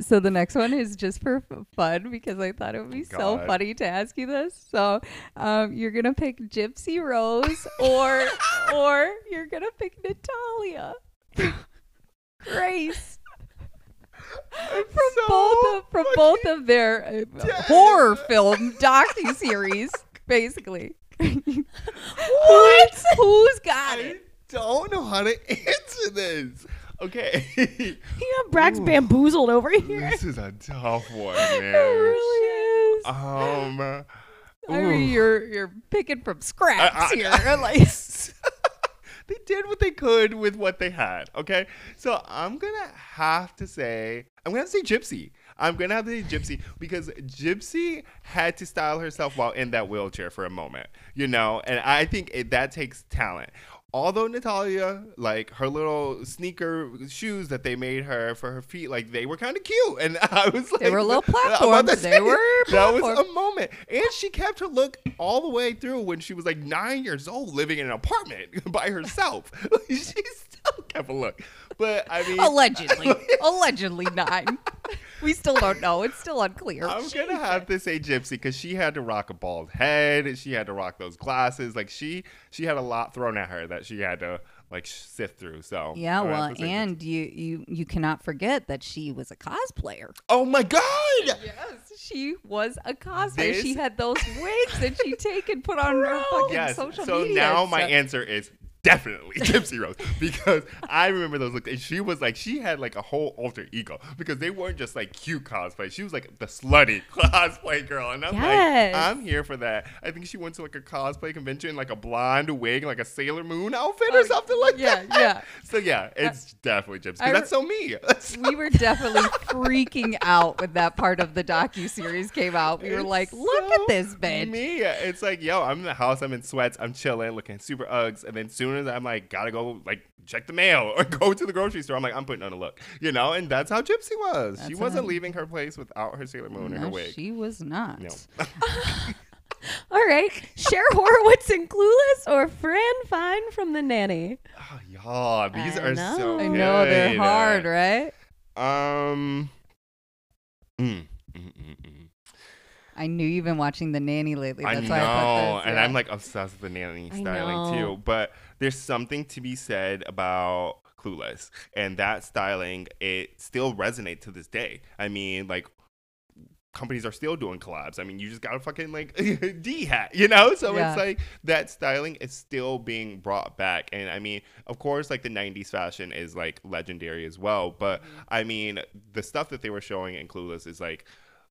So the next one is just for fun, because I thought it would be God. so funny to ask you this. So um, you're going to pick Gypsy Rose, or, or you're going to pick Natalia Grace. I'm from so both of, from both of their dead. horror film docuseries, basically. What? Who's got I it? I don't know how to answer this. Okay. You got Brax Ooh, bamboozled over here. This is a tough one, man. It really is. Um, I mean, you're you're picking from scratch I, I, here, I, I, like. They did what they could with what they had, okay? So I'm going to have to say, I'm going to have to say Gypsy. I'm going to have to say Gypsy, because Gypsy had to style herself while in that wheelchair for a moment, you know? And I think it, that takes talent. Although Natalia, like, her little sneaker shoes that they made her for her feet, like, they were kind of cute. And I was like... They were a little platforms. They were platforms. That was a moment. And she kept her look all the way through when she was, like, nine years old, living in an apartment by herself. She still kept a look. But, I mean... Allegedly. Allegedly nine. We still don't know. It's still unclear. I'm going to have to say Gypsy, because she had to rock a bald head. She had to rock those glasses. Like, she she had a lot thrown at her that she had to, like, sift through. So yeah, I'm well, and Gypsy. you you you cannot forget that she was a cosplayer. Oh, my God. Yes, she was a cosplayer. This? She had those wigs that she take and put on her fucking yes. social so media. So now my answer is... Definitely Gypsy Rose, because I remember those looks, and she was like, she had like a whole alter ego, because they weren't just like cute cosplay. She was like the slutty cosplay girl, and I'm yes. like, I'm here for that. I think she went to like a cosplay convention, like a blonde wig, like a Sailor Moon outfit or uh, something like yeah, that. Yeah, yeah. So yeah, it's uh, definitely Gypsy. Re- that's so me. That's so we were definitely freaking out when that part of the docuseries came out. We it's were like, so look at this bitch. Me. It's like, yo, I'm in the house, I'm in sweats, I'm chilling, looking super Uggs, and then soon as I'm like, gotta go like check the mail or go to the grocery store, I'm like, I'm putting on a look, you know? And that's how Gypsy was. That's she wasn't I... leaving her place without her Sailor Moon no, and her wig. She was not. No. All right. Cher Horowitz and Clueless, or Fran Fine from The Nanny? Oh, y'all. These I are know. so I good. know. They're hard, right? Um. Mm, mm, mm, mm. I knew you've been watching The Nanny lately. That's I know, why I thought that, yeah. and I'm like obsessed with The Nanny styling too. But there's something to be said about Clueless, and that styling, it still resonates to this day. I mean, like, companies are still doing collabs. I mean, you just got a fucking like D hat, you know? So yeah. It's like that styling is still being brought back. And I mean, of course, like the nineties fashion is like legendary as well. But mm-hmm. I mean, the stuff that they were showing in Clueless is like,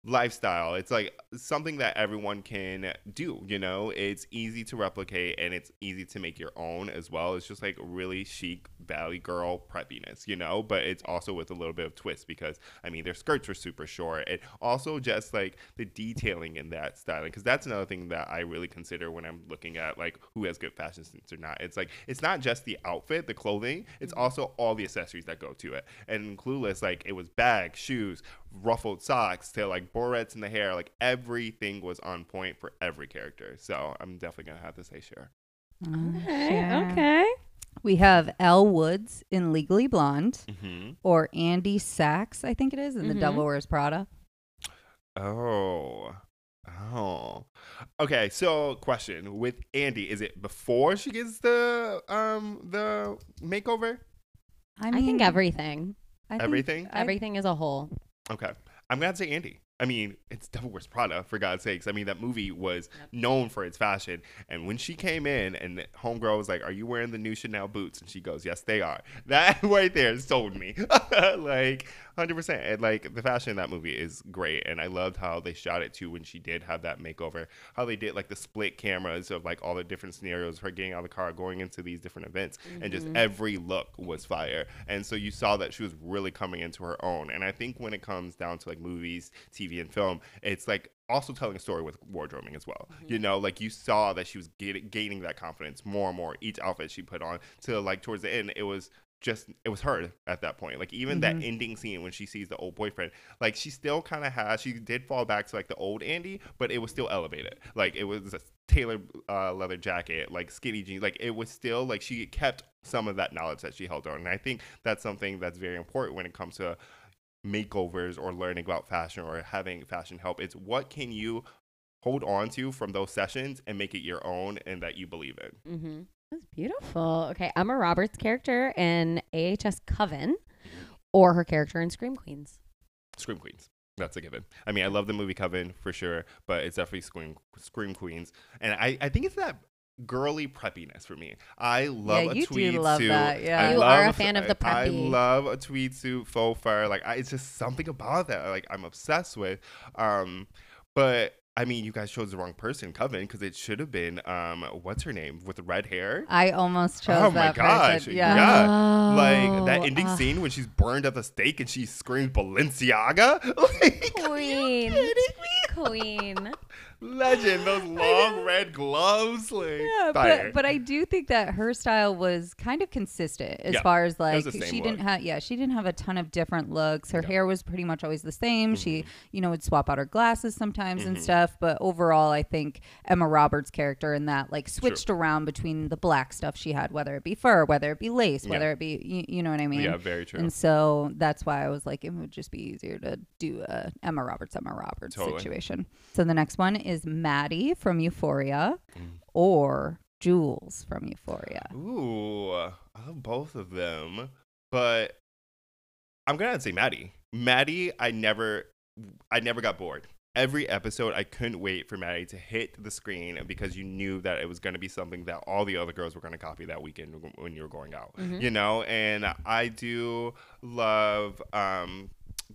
lifestyle. It's like something that everyone can do, you know? It's easy to replicate and it's easy to make your own as well. It's just like really chic valley girl preppiness, you know? But it's also with a little bit of twist because, I mean, their skirts are super short. And also just like the detailing in that styling, because that's another thing that I really consider when I'm looking at like who has good fashion sense or not. It's like, it's not just the outfit, the clothing, it's also all the accessories that go to it. And Clueless, like it was bags, shoes, ruffled socks to like barrettes in the hair, like everything was on point for every character. So I'm definitely gonna have to say Cher. Okay, okay. We have Elle Woods in Legally Blonde, mm-hmm. or Andy Sachs, I think it is, in mm-hmm. The Devil Wears Prada. Oh, oh. Okay, so question with Andy: is it before she gets the um the makeover? I mean, I think everything. I everything. Think everything I... is a whole. Okay. I'm going to say Andy. I mean, it's Devil Wears Prada, for God's sakes. I mean, that movie was known for its fashion. And when she came in and the homegirl was like, are you wearing the new Chanel boots? And she goes, yes, they are. That right there sold me. Like, one hundred percent. And, like, the fashion in that movie is great. And I loved how they shot it, too, when she did have that makeover. How they did, like, the split cameras of, like, all the different scenarios. Her getting out of the car, going into these different events. Mm-hmm. And just every look was fire. And so you saw that she was really coming into her own. And I think when it comes down to, like, movies, T V, and film, it's like also telling a story with wardrobing as well. Mm-hmm. You know, like you saw that she was get, gaining that confidence more and more each outfit she put on, to like towards the end it was just it was her at that point. Like even mm-hmm. that ending scene when she sees the old boyfriend, like she still kind of has she did fall back to like the old Andy, but it was still elevated. Like it was a tailored uh, leather jacket, like skinny jeans, like it was still like she kept some of that knowledge that she held on. And I think that's something that's very important when it comes to makeovers or learning about fashion or having fashion help. It's what can you hold on to from those sessions and make it your own and that you believe in. Mm-hmm. That's beautiful. Okay, Emma Roberts' character in A H S Coven or her character in Scream Queens? Scream Queens. That's a given. I mean, I love the movie Coven for sure, but it's definitely Scream, Scream Queens. And I, I think it's that girly preppiness for me. I love yeah, a tweed love suit. That, yeah. I you love, are a fan of the preppy. I love a tweed suit, faux fur. Like I, it's just something about that. Like I'm obsessed with. Um, but I mean, you guys chose the wrong person, Coven, because it should have been um, what's her name with the red hair. I almost chose. Oh that my gosh! Person. Yeah, yeah. Oh, like that ending uh, scene when she's burned at the stake and she screams Balenciaga. Like, queen, are you kidding me? Queen. Legend, those long red gloves, like yeah, but, but I do think that her style was kind of consistent as yeah, far as like she look. didn't have yeah she didn't have a ton of different looks. Her yeah. hair was pretty much always the same. Mm-hmm. She you know would swap out her glasses sometimes mm-hmm. and stuff, but overall I think Emma Roberts' character in that like switched true. Around between the black stuff she had, whether it be fur, whether it be lace, yeah. whether it be you, you know what I mean. Yeah, very true. And so that's why I was like it would just be easier to do a Emma Roberts Emma Roberts totally. situation. So the next one is Is Maddie from Euphoria or Jules from Euphoria? Ooh, I love both of them, but I'm gonna say Maddie. Maddie, I never, I never got bored. Every episode, I couldn't wait for Maddie to hit the screen because you knew that it was going to be something that all the other girls were going to copy that weekend when you were going out, mm-hmm. you know? And I do love, um,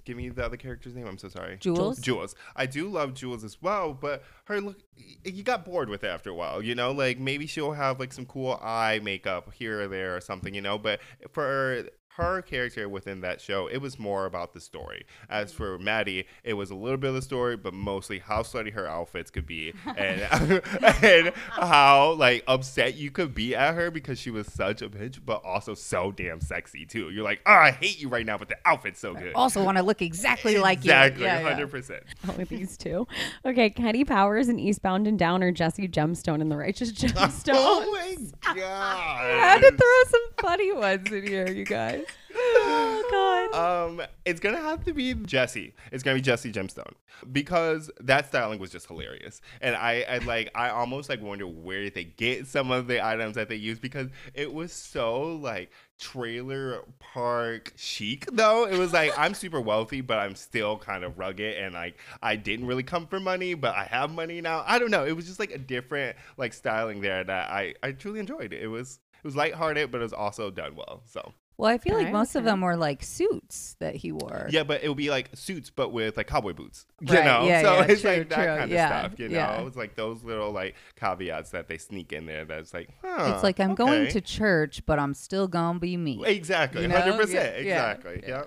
give me the other character's name. I'm so sorry. Jules? Jules. I do love Jules as well, but her look, you got bored with it after a while, you know? Like maybe she'll have like some cool eye makeup here or there or something, you know? But for her character within that show, it was more about the story. As for Maddie, it was a little bit of the story, but mostly how slutty her outfits could be and, and how like upset you could be at her because she was such a bitch, but also so damn sexy too. You're like, oh, I hate you right now, but the outfit's so good. I also want to look exactly like exactly, you. Exactly, yeah, one hundred percent. Yeah. Oh, with these two. Okay, Kenny Powers in Eastbound and Down or Jesse Gemstone in The Righteous Gemstone? Oh my God. I had to throw some funny ones in here, you guys. Oh God. Um, it's gonna have to be Jesse. It's gonna be Jesse Gemstone because that styling was just hilarious, and I, I like I almost like wonder where did they get some of the items that they used because it was so like trailer park chic though. It was like I'm super wealthy, but I'm still kind of rugged, and like I didn't really come for money, but I have money now. I don't know. It was just like a different like styling there that I I truly enjoyed. It was it was lighthearted, but it was also done well. So. Well, I feel like I most of them were like suits that he wore. Yeah, but it would be like suits, but with like cowboy boots, you right. know? Yeah, so yeah, it's true, like that true. kind of yeah. stuff, you know? Yeah. It's like those little like caveats that they sneak in there that's like, huh. It's like, I'm okay. going to church, but I'm still going to be me. Exactly. You know? one hundred percent. Yeah. Exactly. Yeah.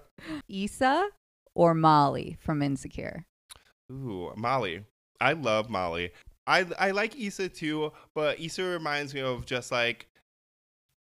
Yeah. Issa or Molly from Insecure? Ooh, Molly. I love Molly. I, I like Issa too, but Issa reminds me of just like,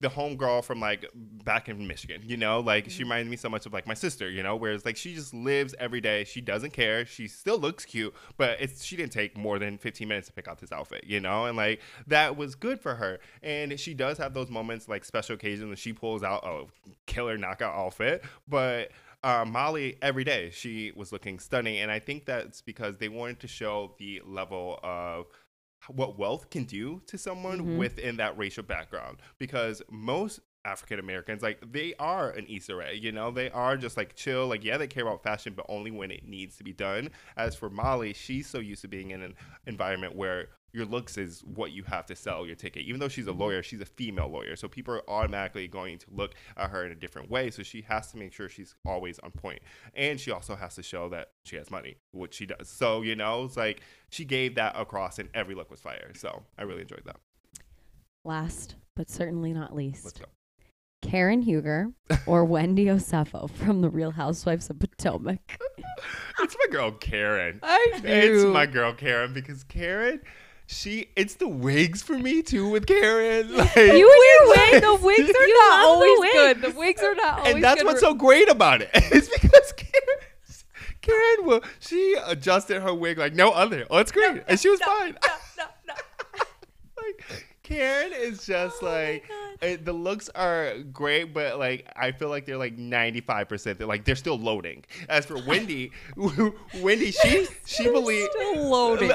the homegirl from like back in Michigan, you know, like mm-hmm. she reminds me so much of like my sister, you know, whereas like she just lives every day. She doesn't care. She still looks cute, but it's she didn't take more than fifteen minutes to pick out this outfit, you know, and like that was good for her. And she does have those moments, like special occasions when she pulls out a killer knockout outfit. But uh, Molly, every day she was looking stunning. And I think that's because they wanted to show the level of what wealth can do to someone mm-hmm. within that racial background, because most African Americans, like, they are an Easter egg, you know, they are just like chill, like, yeah, they care about fashion, but only when it needs to be done. As for Molly, she's so used to being in an environment where your looks is what you have to sell your ticket. Even though she's a lawyer, she's a female lawyer, so people are automatically going to look at her in a different way. So she has to make sure she's always on point, and she also has to show that she has money, which she does. So, you know, it's like she gave that across, and every look was fire. So I really enjoyed that. Last but certainly not least, let's go. Karen Huger or Wendy Osefo from The Real Housewives of Potomac? It's my girl Karen. I do. It's my girl Karen, because Karen, she, it's the wigs for me too with Karen. Like, you and your wig, the wigs are not always good. The wigs are not always good. And that's what's so great about it. It's because Karen, Karen will, she adjusted her wig like no other. Oh, it's great. No, no, and she was no, fine. No, no, no. Like, Karen is just oh like, it, the looks are great, but like, I feel like they're like ninety-five percent. They're like, they're still loading. As for Wendy, Wendy, she, she believes. Still loading.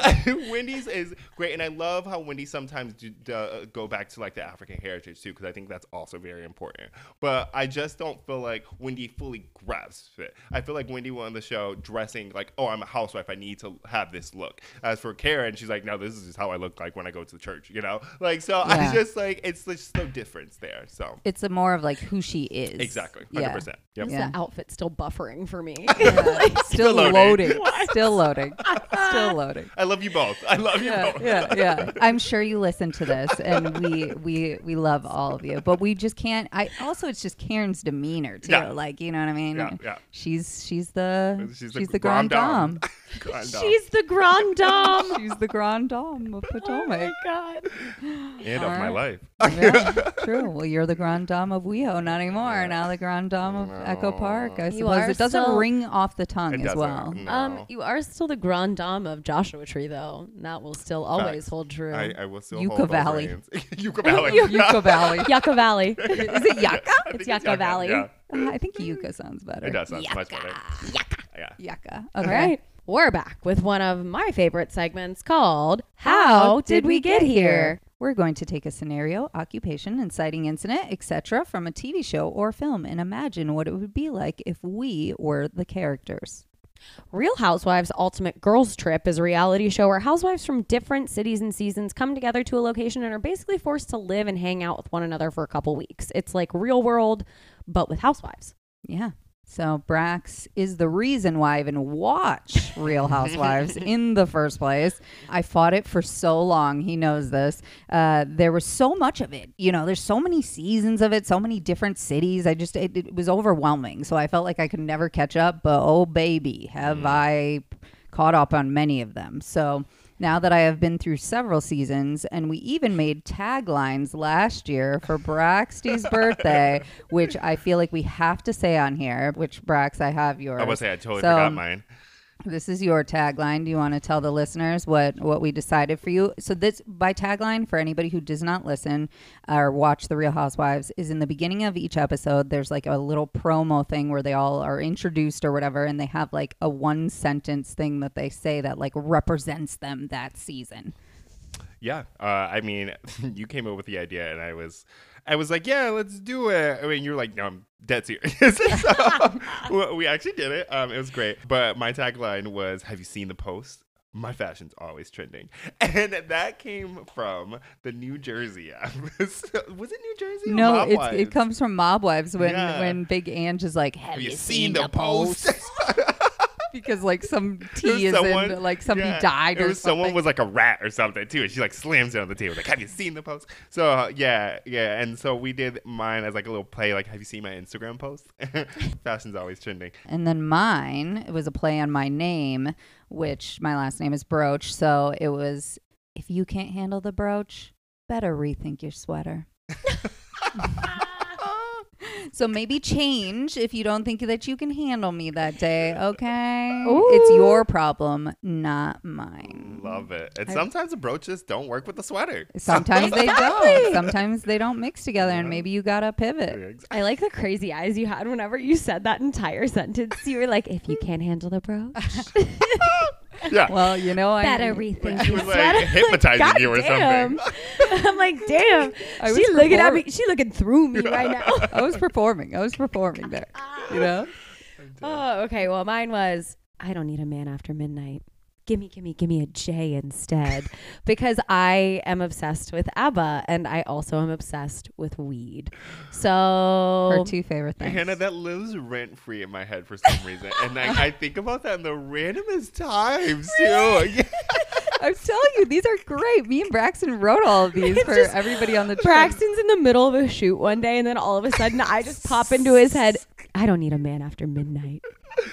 Wendy's is great. And I love how Wendy sometimes do, uh, go back to like the African heritage too, because I think that's also very important. But I just don't feel like Wendy fully grasps it. I feel like Wendy was on the show dressing like, oh, I'm a housewife, I need to have this look. As for Karen, she's like, no, this is just how I look like when I go to the church, you know? Like, so yeah. I just like, it's just no difference there. So it's a more of like who she is. Exactly. one hundred percent. Yeah. Yep. Yeah. The outfit's still buffering for me. Yeah. Like, still, still loading. loading. Still loading. Still loading. I love you both. I love you yeah, both. Yeah, yeah. I'm sure you listen to this, and we we we love all of you, but we just can't. I also, it's just Karen's demeanor too. Yeah. Like, you know what I mean? Yeah, yeah. She's she's the she's, she's the, the grand dame. Grand dame. She's the grand dame. She's the grand dame of Potomac. Oh my God. End of right. my life. Yeah, true. Well, you're the grand dame of WeHo, not anymore. Yeah. Now the grand dame of no. Echo Park, I suppose. It doesn't still... ring off the tongue it as well. No. Um, you are still the grand dame of Joshua Tree, though. That will still always Facts. hold true. I, I will still Yucca hold Valley. Yucca Valley. Yucca Valley. Yucca Valley. Is it Yucca? It's Yucca, Yucca Valley. Yeah. Uh, I think Yucca sounds better. It does sound much better. Yucca. Yeah. Yucca. Okay. All right. We're back with one of my favorite segments called How Did We Get Here? We're going to take a scenario, occupation, inciting incident, et cetera from a T V show or film and imagine what it would be like if we were the characters. Real Housewives Ultimate Girls Trip is a reality show where housewives from different cities and seasons come together to a location and are basically forced to live and hang out with one another for a couple weeks. It's like Real World, but with housewives. Yeah. So Brax is the reason why I even watch Real Housewives in the first place. I fought it for so long. He knows this. Uh, there was so much of it. You know, there's so many seasons of it, so many different cities. I just, it, it was overwhelming. So I felt like I could never catch up. But oh, baby, have mm. I caught up on many of them. So now that I have been through several seasons, and we even made taglines last year for Braxty's birthday, which I feel like we have to say on here, which, Brax, I have yours. I was going to say, I totally so, forgot mine. This is your tagline. Do you want to tell the listeners what, what we decided for you? So this, by tagline, for anybody who does not listen or watch The Real Housewives, is in the beginning of each episode, there's like a little promo thing where they all are introduced or whatever, and they have like a one sentence thing that they say that like represents them that season. Yeah. Uh, I mean, you came up with the idea, and I was... I was like, yeah, let's do it. I mean, you're like, no, I'm dead serious. So we actually did it. Um, it was great. But my tagline was, have you seen the post? my fashion's always trending. And that came from the New Jersey episode. Was it New Jersey? Or no, Mob it's, Wives? It comes from Mob Wives when, yeah. when Big Ange is like, have, have you seen, seen the post? post? Because like some tea is someone, in, like somebody yeah, died or was something. Someone was like a rat or something too. And she like slams it on the table. Like, have you seen the post? So uh, yeah, yeah. And so we did mine as like a little play. Like, have you seen my Instagram post? Fashion's always trending. And then mine, it was a play on my name, which my last name is Brooch. So it was, if you can't handle the brooch, better rethink your sweater. So maybe change if you don't think that you can handle me that day, okay? Ooh. It's your problem, not mine. Love it. And I, sometimes the brooches don't work with the sweater. Sometimes they don't. Sometimes they don't mix together, and maybe you gotta pivot. I like the crazy eyes you had whenever you said that entire sentence. You were like, if you can't handle the brooch. Yeah. Well, you know, I better rethink. She was like hypnotizing like, you or damn. something. I'm like, damn. I she looking at me. She looking through me right now. I was performing. I was performing there. You know. Oh, okay. Well, mine was, I don't need a man after midnight. Gimme, gimme, gimme a J instead, because I am obsessed with ABBA, and I also am obsessed with weed. So her two favorite things. Hannah, that lives rent free in my head for some reason, and I, I think about that in the randomest times really? too. Yeah. I'm telling you, these are great. Me and Braxton wrote all of these it's for just, everybody on the trip. Braxton's in the middle of a shoot one day, and then all of a sudden, I just pop into his head. I don't need a man after midnight.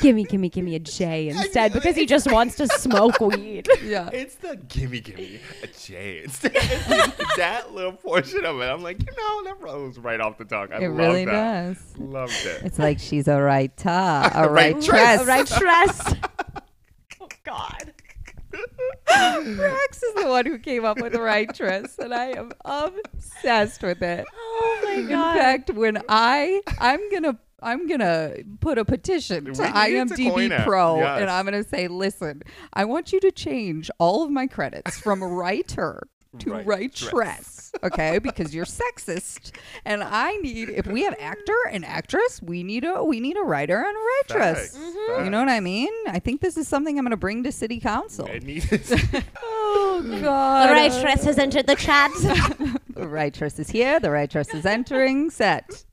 Gimme, gimme, gimme a J instead, because he just wants to smoke weed. Yeah, it's the gimme, gimme a J instead. It's that little portion of it, I'm like, you know, that rolls right off the tongue. I it love really that. does. Loved it. It's like she's a right ta, a right, right dress, a right dress. Oh God. Brax is the one who came up with the right dress, and I am obsessed with it. Oh my God! In fact, when I I'm gonna. I'm going to put a petition to I M D B Pro, yes. and I'm going to say, listen, I want you to change all of my credits from writer to right, right dress, okay? Because you're sexist, and I need, if we have actor and actress, we need a we need a writer and a writress. Mm-hmm. You know what I mean? I think this is something I'm going to bring to city council. Oh God! The writress has entered the chat. The writress is here. The writress is entering set.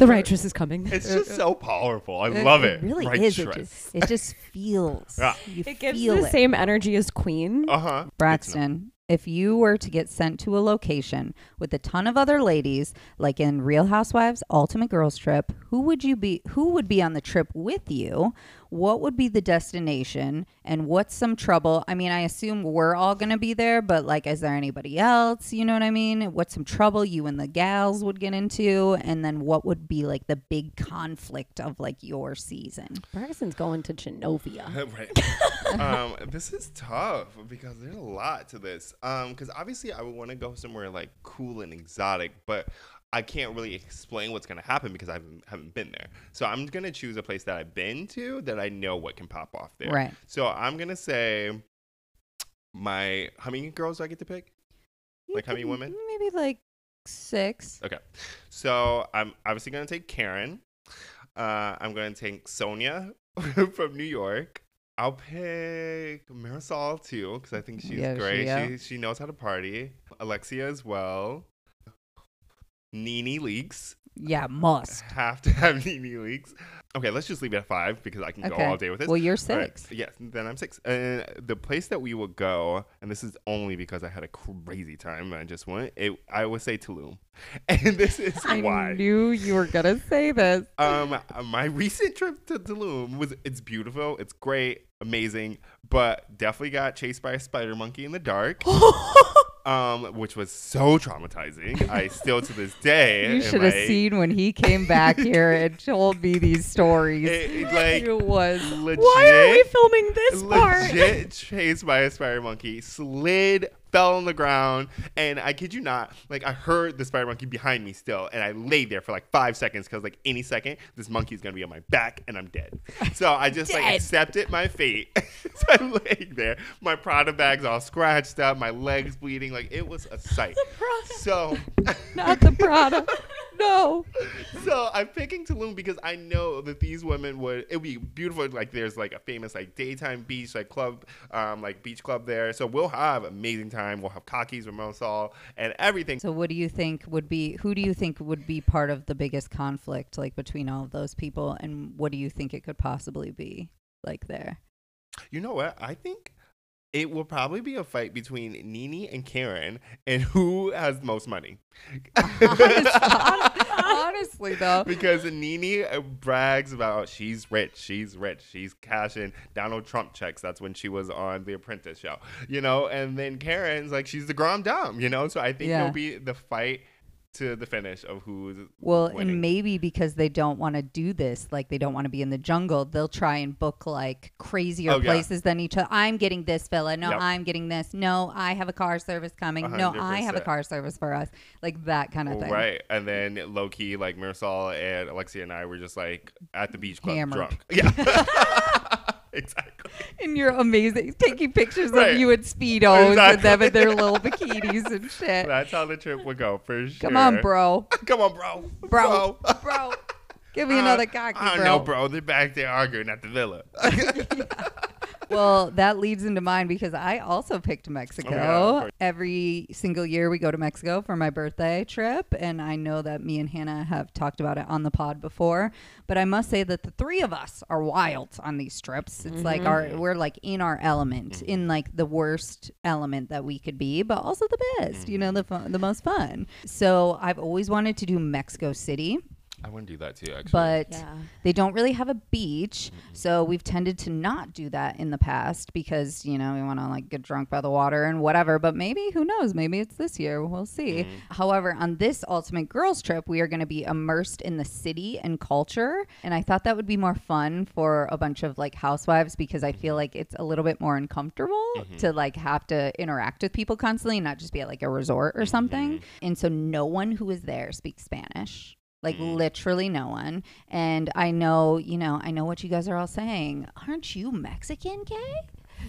The waitress is coming. It's just so powerful. I it, love it. It really waitress. is. It just, it just feels. Yeah. You it gives feel the it. same energy as Queen. Uh-huh. Braxton, if you were to get sent to a location with a ton of other ladies, like in Real Housewives Ultimate Girls Trip, who would you be? Who would be on the trip with you? What would be the destination? And what's some trouble? I mean, I assume we're all going to be there, but like, is there anybody else? You know what I mean? What's some trouble you and the gals would get into? And then what would be like the big conflict of like your season? Braxton's going to Genovia. Right. um, this is tough because there's a lot to this. Um, because obviously I would want to go somewhere like cool and exotic, but I can't really explain what's going to happen because I haven't, haven't been there. So I'm going to choose a place that I've been to that I know what can pop off there. Right. So I'm going to say my, how many girls do I get to pick? You like how many women? Maybe like six. Okay. So I'm obviously going to take Karen. Uh, I'm going to take Sonia from New York. I'll pick Marysol too because I think she's yeah, great. She, yeah. she, she knows how to party. Alexia as well. Nene Leakes. Yeah, must. Have to have Nene Leakes. Okay, let's just leave it at five because I can okay. go all day with this. Well, you're six. Right. Yes, then I'm six. And the place that we will go, and this is only because I had a crazy time. I just went. It, I would say Tulum. And this is why. I knew you were going to say this. Um, my recent trip to Tulum was, it's beautiful. It's great. Amazing. But definitely got chased by a spider monkey in the dark. Um, which was so traumatizing. I still to this day. You should have like, seen when he came back here and told me these stories. It, it, like, it was legit. Why are we filming this legit part? Legit chased by a spider monkey, slid, fell on the ground, and I kid you not, like I heard the spider monkey behind me still, and I laid there for like five seconds because like any second this monkey's gonna be on my back and I'm dead. So I just dead. like accepted my fate. So I'm laying there, my Prada bag's all scratched up, my legs bleeding, like it was a sight. The Prada. So not the Prada. no. So I'm picking Tulum because I know that these women would, it would be beautiful. Like there's like a famous like daytime beach, like club, um, like beach club there. So we'll have amazing time. We'll have kakis with Marysol and everything. So what do you think would be, who do you think would be part of the biggest conflict like between all of those people? And what do you think it could possibly be like there? You know what? I think it will probably be a fight between Nene and Karen and who has the most money. Honestly, honestly, though. Because Nene brags about, oh, she's rich, she's rich, she's cashing Donald Trump checks. That's when she was on The Apprentice show, you know? And then Karen's like, she's the grand dame, you know? So I think yeah. it'll be the fight to the finish of who's well, winning. And maybe because they don't want to do this, like they don't want to be in the jungle, they'll try and book like crazier oh, places yeah. than each other. I'm getting this villa. No, yep. I'm getting this. No, I have a car service coming. one hundred percent. No, I have a car service for us. Like that kind of thing. Right. And then low key, like Marisol and Alexia and I were just like at the beach club hammered. Drunk. Yeah. Exactly. And you're amazing taking pictures right. of you in Speedos exactly. and them in their little bikinis and shit. That's how the trip would go for sure. Come on, bro. Come on, bro. Bro. Bro. Bro. Give me uh, another cocky, bro. I don't know, bro. They're back there arguing at the villa. yeah. Well, that leads into mine because I also picked Mexico. Oh, yeah. Every single year we go to Mexico for my birthday trip. And I know that me and Hannah have talked about it on the pod before. But I must say that the three of us are wild on these trips. It's mm-hmm. like our we're like in our element, mm-hmm. in like the worst element that we could be, but also the best, mm-hmm. you know, the, fun, the most fun. So I've always wanted to do Mexico City. I want to do that too, actually. But yeah. they don't really have a beach, mm-hmm. so we've tended to not do that in the past because, you know, we want to, like, get drunk by the water and whatever. But maybe, who knows, maybe it's this year. We'll see. Mm-hmm. However, on this Ultimate Girls Trip, we are going to be immersed in the city and culture. And I thought that would be more fun for a bunch of, like, housewives because I feel like it's a little bit more uncomfortable mm-hmm. to, like, have to interact with people constantly, not just be at, like, a resort or something. Mm-hmm. And so no one who is there speaks Spanish. Like mm. literally no one. And I know, you know, I know what you guys are all saying. Aren't you Mexican, Kay?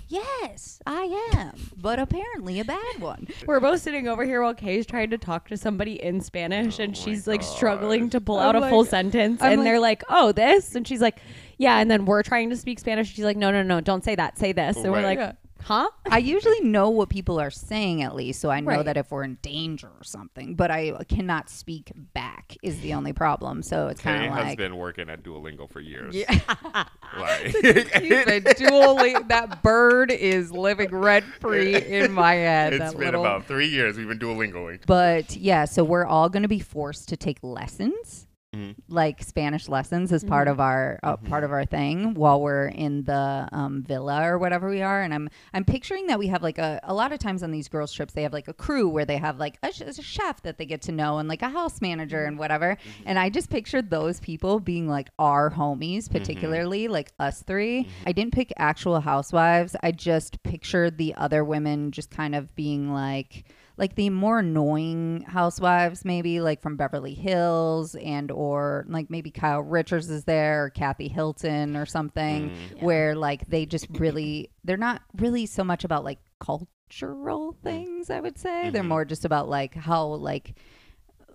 Yes, I am, but apparently a bad one. We're both sitting over here while Kay's trying to talk to somebody in Spanish, oh and she's like gosh. struggling to pull I'm out like, a full sentence. I'm and like, they're like, "Oh, this," and she's like, "Yeah." And then we're trying to speak Spanish. And she's like, "No, no, no, don't say that. Say this." And right. we're like. Yeah. Huh? I usually know what people are saying at least, so I know right. that if we're in danger or something, but I cannot speak back is the only problem. So it's kind of like... has been working at Duolingo for years. Yeah. Like. The Duolingo, that bird is living rent-free in my head. It's been little... about three years we've been Duolingoing. But yeah, so we're all going to be forced to take lessons. Mm-hmm. Like Spanish lessons is mm-hmm. part of our uh, mm-hmm. part of our thing while we're in the um, villa or whatever we are. And I'm I'm picturing that we have like a, a lot of times on these girls trips, they have like a crew where they have like a, sh- a chef that they get to know and like a house manager and whatever. Mm-hmm. And I just pictured those people being like our homies, particularly mm-hmm. like us three. Mm-hmm. I didn't pick actual housewives. I just pictured the other women just kind of being like... like the more annoying housewives, maybe like from Beverly Hills and or like maybe Kyle Richards is there or Kathy Hilton or something mm, yeah. where like they just really they're not really so much about like cultural things, I would say. Mm-hmm. They're more just about like how like,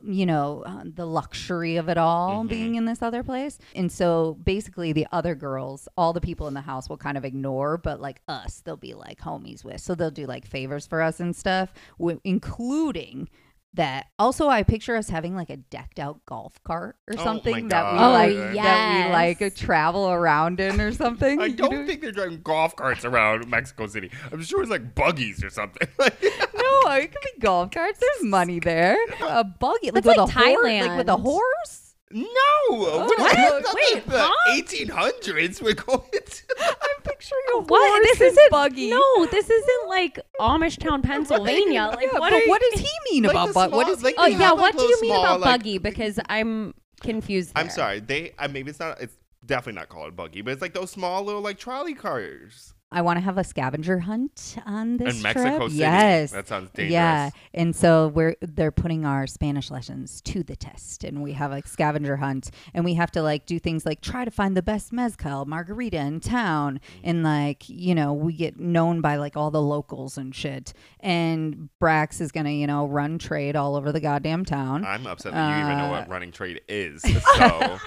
you know, uh, the luxury of it all mm-hmm. being in this other place. And so basically the other girls, all the people in the house will kind of ignore, but like us, they'll be like homies with. So they'll do like favors for us and stuff, w- including that. Also, I picture us having like a decked out golf cart or something oh that we oh, like yes. that we like travel around in or something. I don't you know? think they're driving golf carts around Mexico City. I'm sure it's like buggies or something. No, it could be golf carts. There's money there. A buggy like with, like, a Thailand. Horse, like with a horse. No, oh, what? What? Wait, the eighteen hundreds we're going to. I'm picturing a what? This isn't buggy. No, this isn't like Amishtown, Pennsylvania. Like, yeah, what, but you, what does he mean like about buggy? What is? Like, oh yeah, what like do you mean small, about like, buggy? Because I'm confused. There. I'm sorry. They uh, maybe it's not. It's definitely not called buggy, but it's like those small little like trolley cars. I want to have a scavenger hunt on this in trip. Mexico City. Yes, that sounds dangerous. Yeah, and so we're they're putting our Spanish lessons to the test, and we have a scavenger hunt, and we have to like do things like try to find the best mezcal margarita in town, and like you know we get known by like all the locals and shit. And Brax is gonna you know run trade all over the goddamn town. I'm upset that uh, you even know what running trade is. So.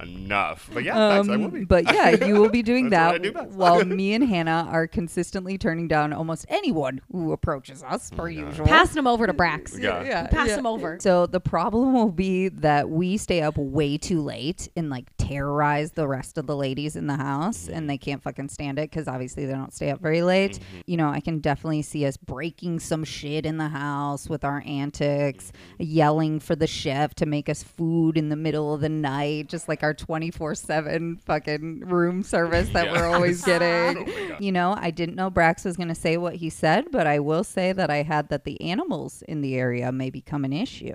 Enough. But yeah, um, I will be. But yeah, you will be doing that do while me and Hannah are consistently turning down almost anyone who approaches us per yeah. usual. Pass them over to Brax. Yeah. yeah. Pass yeah. them over. So the problem will be that we stay up way too late and like terrorize the rest of the ladies in the house and they can't fucking stand it because obviously they don't stay up very late. Mm-hmm. You know, I can definitely see us breaking some shit in the house with our antics, yelling for the chef to make us food in the middle of the night, just like our twenty-four seven fucking room service that yeah. we're always getting. Oh you know, I didn't know Brax was going to say what he said, but I will say that I had that the animals in the area may become an issue.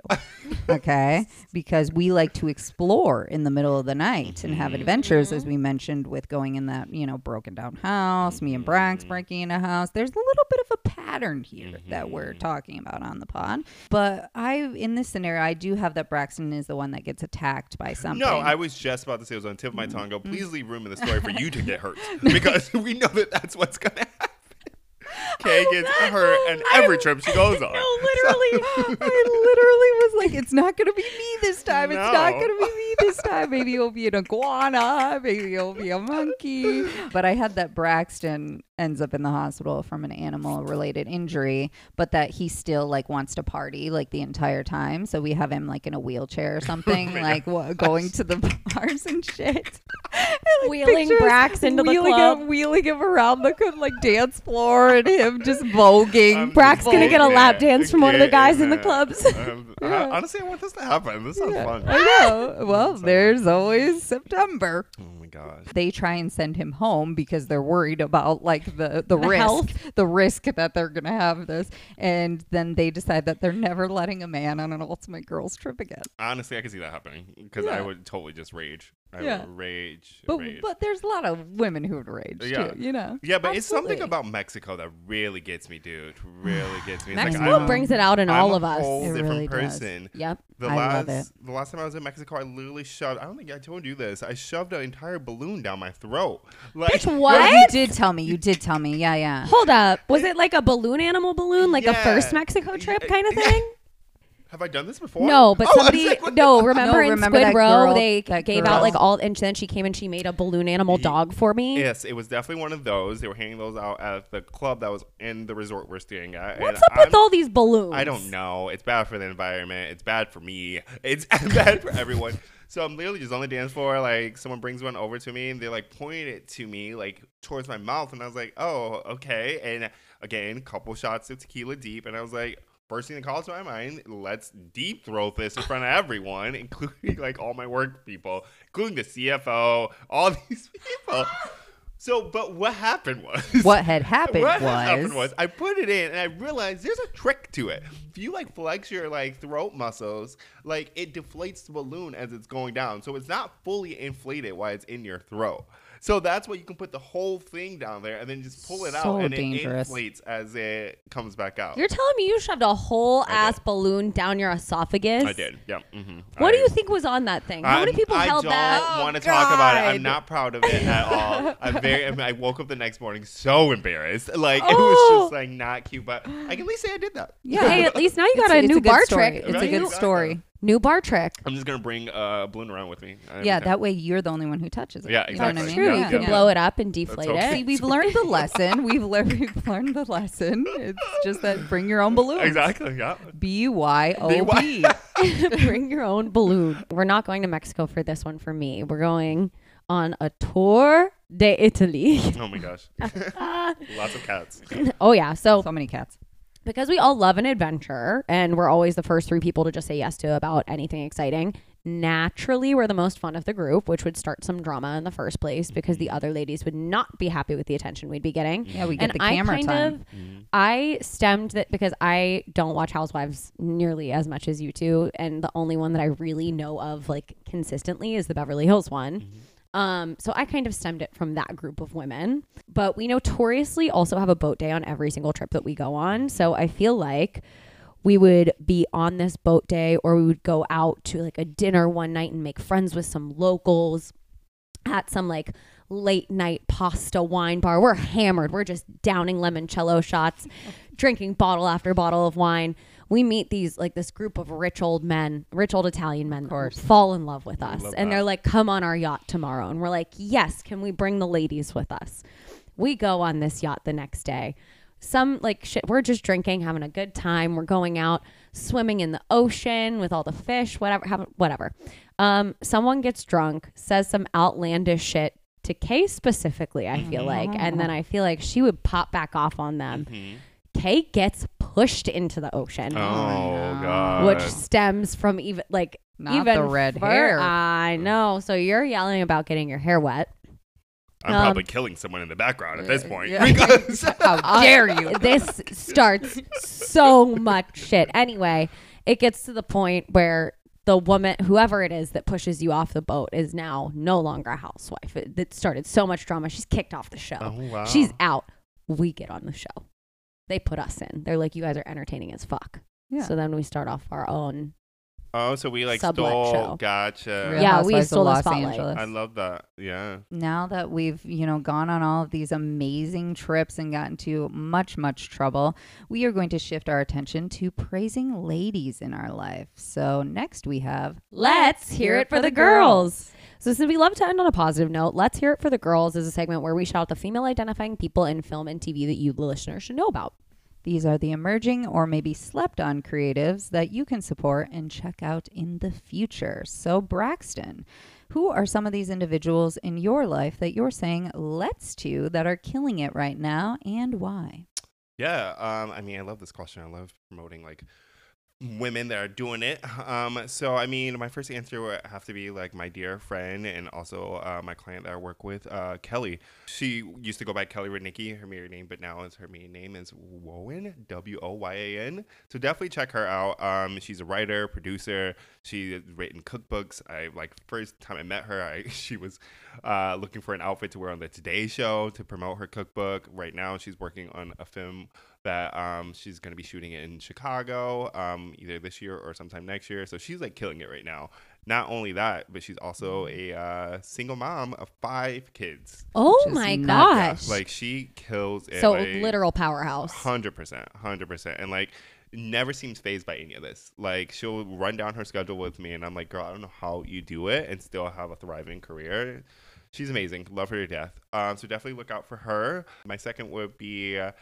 Okay? Because we like to explore in the middle of the night and have adventures, mm-hmm. as we mentioned, with going in that, you know, broken down house, me and Brax breaking in a house. There's a little bit of a pattern here mm-hmm. that we're talking about on the pod. But I, in this scenario, I do have that Braxton is the one that gets attacked by something. No, I was just about to say it was on the tip of my tongue. Go, please leave room in the story for you to get hurt because we know that that's what's going to happen. Kay gets hurt and every I'm, trip she goes on. No, literally. So. I literally was like, it's not going to be me this time. No. It's not going to be me this time. Maybe it'll be an iguana. Maybe it'll be a monkey. But I had that Braxton ends up in the hospital from an animal-related injury, but that he still, like, wants to party, like, the entire time. So we have him, like, in a wheelchair or something, oh like, what, going to the bars and shit. And, like, wheeling Brax into wheeling the club. Him, wheeling him around the, like, dance floor and him just voguing. I'm Brax just gonna get a lap dance from one of the guys in the clubs. Um, yeah. I, honestly, I want this to happen. This sounds yeah. fun. I know. Well, there's always September. Oh, my gosh. They try and send him home because they're worried about, like, The, the the risk health. the risk that they're gonna have this, and then they decide that they're never letting a man on an ultimate girls trip again. Honestly, I could see that happening because yeah. I would totally just rage. I yeah. would rage, but, rage. But there's a lot of women who would rage yeah. too, you know. Yeah, but Absolutely. It's something about Mexico that really gets me, dude. Really gets me. It's Mexico like, I'm, brings it out in I'm all of us. I'm a whole it different really person. Does. Yep, the I last, love it. The last time I was in Mexico, I literally shoved, I don't think I told you this, I shoved an entire balloon down my throat. Like, Bitch, what? You did tell me, you did tell me, yeah, yeah. Hold up, was it like a balloon animal balloon? Like yeah. a first Mexico trip yeah. kind of thing? Yeah. Have I done this before? No, but oh, somebody, like, no, remember no, in remember Squid Row, girl, they gave girl. out like all, and then she came and she made a balloon animal dog for me. Yes, it was definitely one of those. They were handing those out at the club that was in the resort we're staying at. What's and up I'm, with all these balloons? I don't know. It's bad for the environment. It's bad for me. It's bad for everyone. So I'm literally just on the dance floor, like someone brings one over to me and they like pointed it to me, like towards my mouth. And I was like, oh, okay. And again, couple shots of tequila deep. And I was like, first thing that calls to my mind, let's deep throat this in front of everyone, including like all my work people, including the C F O, all these people. So, but what happened was... What had happened what was... What happened was, I put it in and I realized there's a trick to it. If you, like, flex your, like, throat muscles, like, it deflates the balloon as it's going down. So it's not fully inflated while it's in your throat. So that's why you can put the whole thing down there and then just pull it so out and dangerous. It inflates as it comes back out. You're telling me you shoved a whole I ass did. balloon down your esophagus? I did, yeah. Mm-hmm. What I, do you think was on that thing? How I'm, many people I held that? I don't want to oh, talk about it. I'm not proud of it at all. I'm very, I, mean, I woke up the next morning so embarrassed. Like, oh. it was just, like, not cute. But I can at least say I did that. Yeah, hey, at least now you got it's, a it's new a bar story. trick. It's right? a good story. New bar trick. I'm just going to bring uh, a balloon around with me. I yeah, that way you're the only one who touches it. Yeah, exactly. You know what That's I mean? True. Yeah. You can yeah. blow it up and deflate okay. it. See, we've learned the lesson. We've, le- we've learned the lesson. It's just that bring your own balloon. Exactly, yeah. B Y O B. Bring your own balloon. We're not going to Mexico for this one for me. We're going on a tour de Italy. Oh, my gosh. Lots of cats. Oh, yeah. So, so many cats. Because we all love an adventure and we're always the first three people to just say yes to about anything exciting. Naturally, we're the most fun of the group, which would start some drama in the first place because the other ladies would not be happy with the attention we'd be getting. Yeah, we get and the camera I kind time. Of, mm-hmm. I stemmed that because I don't watch Housewives nearly as much as you two. And the only one that I really know of like consistently is the Beverly Hills one. Mm-hmm. Um, so I kind of stemmed it from that group of women. But we notoriously also have a boat day on every single trip that we go on. So I feel like we would be on this boat day, or we would go out to like a dinner one night and make friends with some locals at some like late night pasta wine bar. We're hammered. We're just downing limoncello shots, drinking bottle after bottle of wine. We meet these like this group of rich old men, rich old Italian men that fall in love with us. Love and that. They're like, come on our yacht tomorrow. And we're like, yes, can we bring the ladies with us? We go on this yacht the next day. Some like shit, we're just drinking, having a good time. We're going out swimming in the ocean with all the fish, whatever, have, whatever. Um, someone gets drunk, says some outlandish shit to Kay specifically, I feel mm-hmm. like. And then I feel like she would pop back off on them. Mm-hmm. Kay gets pushed into the ocean. Oh, God. Which stems from even, like, not even the red fur- hair. I know. So you're yelling about getting your hair wet. I'm um, probably killing someone in the background at this point. Yeah. Because how dare you? This starts so much shit. Anyway, it gets to the point where the woman, whoever it is that pushes you off the boat, is now no longer a housewife. It, it started so much drama. She's kicked off the show. Oh, wow. She's out. We get on the show. They put us in. They're like, you guys are entertaining as fuck. Yeah. So then we start off our own. Oh, so we like stole. Show. Gotcha. Real yeah, we stole the spotlight. I love that. Yeah. Now that we've, you know, gone on all of these amazing trips and gotten to much, much trouble, we are going to shift our attention to praising ladies in our life. So next we have Let's Hear It for the Girls. So since we love to end on a positive note, Let's Hear It for the Girls is a segment where we shout out the female identifying people in film and T V that you, the listener, should know about. These are the emerging or maybe slept on creatives that you can support and check out in the future. So Braxton, who are some of these individuals in your life that you're saying let's to that are killing it right now, and why? Yeah, um, I mean, I love this question. I love promoting like women that are doing it. Um, so, I mean, my first answer would have to be like my dear friend and also uh, my client that I work with, uh, Kelly. She used to go by Kelly Rudnicki, her married name, but now is her main name is Woyan, W O Y A N. So definitely check her out. Um, she's a writer, producer. She's written cookbooks. I like first time I met her, I, she was uh, looking for an outfit to wear on the Today Show to promote her cookbook. Right now, she's working on a film that um, she's going to be shooting in Chicago um, either this year or sometime next year. So she's like killing it right now. Not only that, but she's also a uh, single mom of five kids. Oh, my gosh. Like she kills it. So like, literal powerhouse. one hundred percent. one hundred percent. And like never seems fazed by any of this. Like she'll run down her schedule with me and I'm like, girl, I don't know how you do it and still have a thriving career. She's amazing. Love her to death. Um, so definitely look out for her. My second would be... Uh,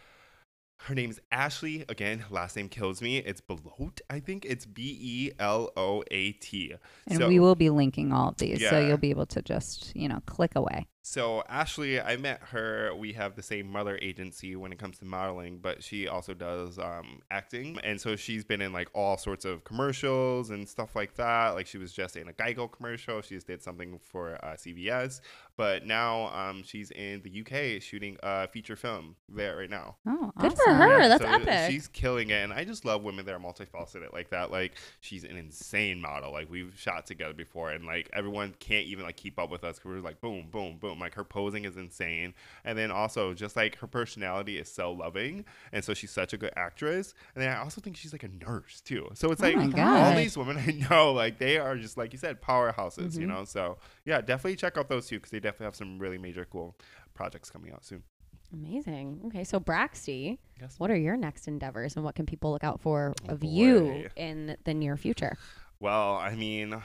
her name is Ashley. Again, last name kills me. It's Beloat, I think. It's B E L O A T. And so, we will be linking all of these, yeah. So you'll be able to just, you know, click away. So Ashley, I met her. We have the same mother agency when it comes to modeling, but she also does um, acting. And so she's been in like all sorts of commercials and stuff like that. Like she was just in a Geico commercial. She just did something for uh, C V S. But now um, she's in the U K shooting a feature film there right now. Oh, awesome. Good for her. Yeah, That's so epic. She's killing it. And I just love women that are multifaceted like that. Like she's an insane model. Like we've shot together before and like everyone can't even like keep up with us because we're like boom, boom, boom. Like her posing is insane, and then also just like her personality is so loving, and so she's such a good actress. And then I also think she's like a nurse too, so it's oh like all these women I know, like they are just like you said, powerhouses, mm-hmm. you know. So yeah, definitely check out those two because they definitely have some really major cool projects coming out soon. Amazing. Okay, so Braxty, yes. What are your next endeavors, and what can people look out for oh of boy. you in the near future? Well, I mean.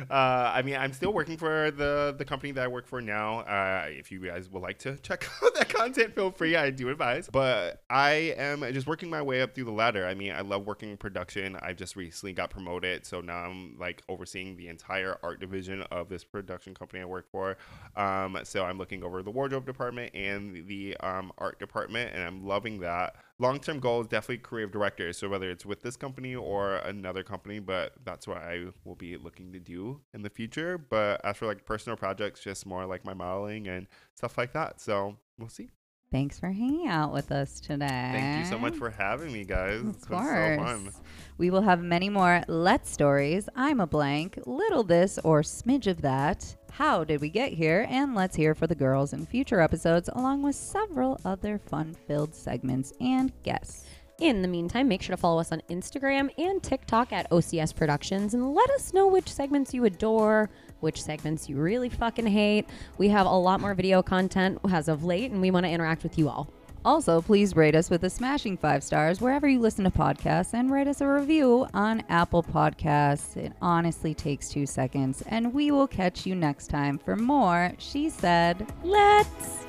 Uh, I mean, I'm still working for the, the company that I work for now. Uh, if you guys would like to check out that content, feel free. I do advise. But I am just working my way up through the ladder. I mean, I love working in production. I just recently got promoted. So now I'm like overseeing the entire art division of this production company I work for. Um, so I'm looking over the wardrobe department and the um, art department. And I'm loving that. Long-term goal is definitely career of director. So whether it's with this company or another company, but that's what I will be looking to do in the future. But as for like personal projects, just more like my modeling and stuff like that. So we'll see. Thanks for hanging out with us today. Thank you so much for having me, guys. Of it's course. Been so fun. We will have many more Let's Stories, I'm a Blank, Little This or Smidge of That, How Did We Get Here, and Let's Hear for the Girls in future episodes, along with several other fun-filled segments and guests. In the meantime, make sure to follow us on Instagram and TikTok at O C S Productions, and let us know which segments you adore, which segments you really fucking hate. We have a lot more video content as of late, and we want to interact with you all. Also, please rate us with a smashing five stars wherever you listen to podcasts, and write us a review on Apple Podcasts. It honestly takes two seconds, and we will catch you next time for more She Said Let's.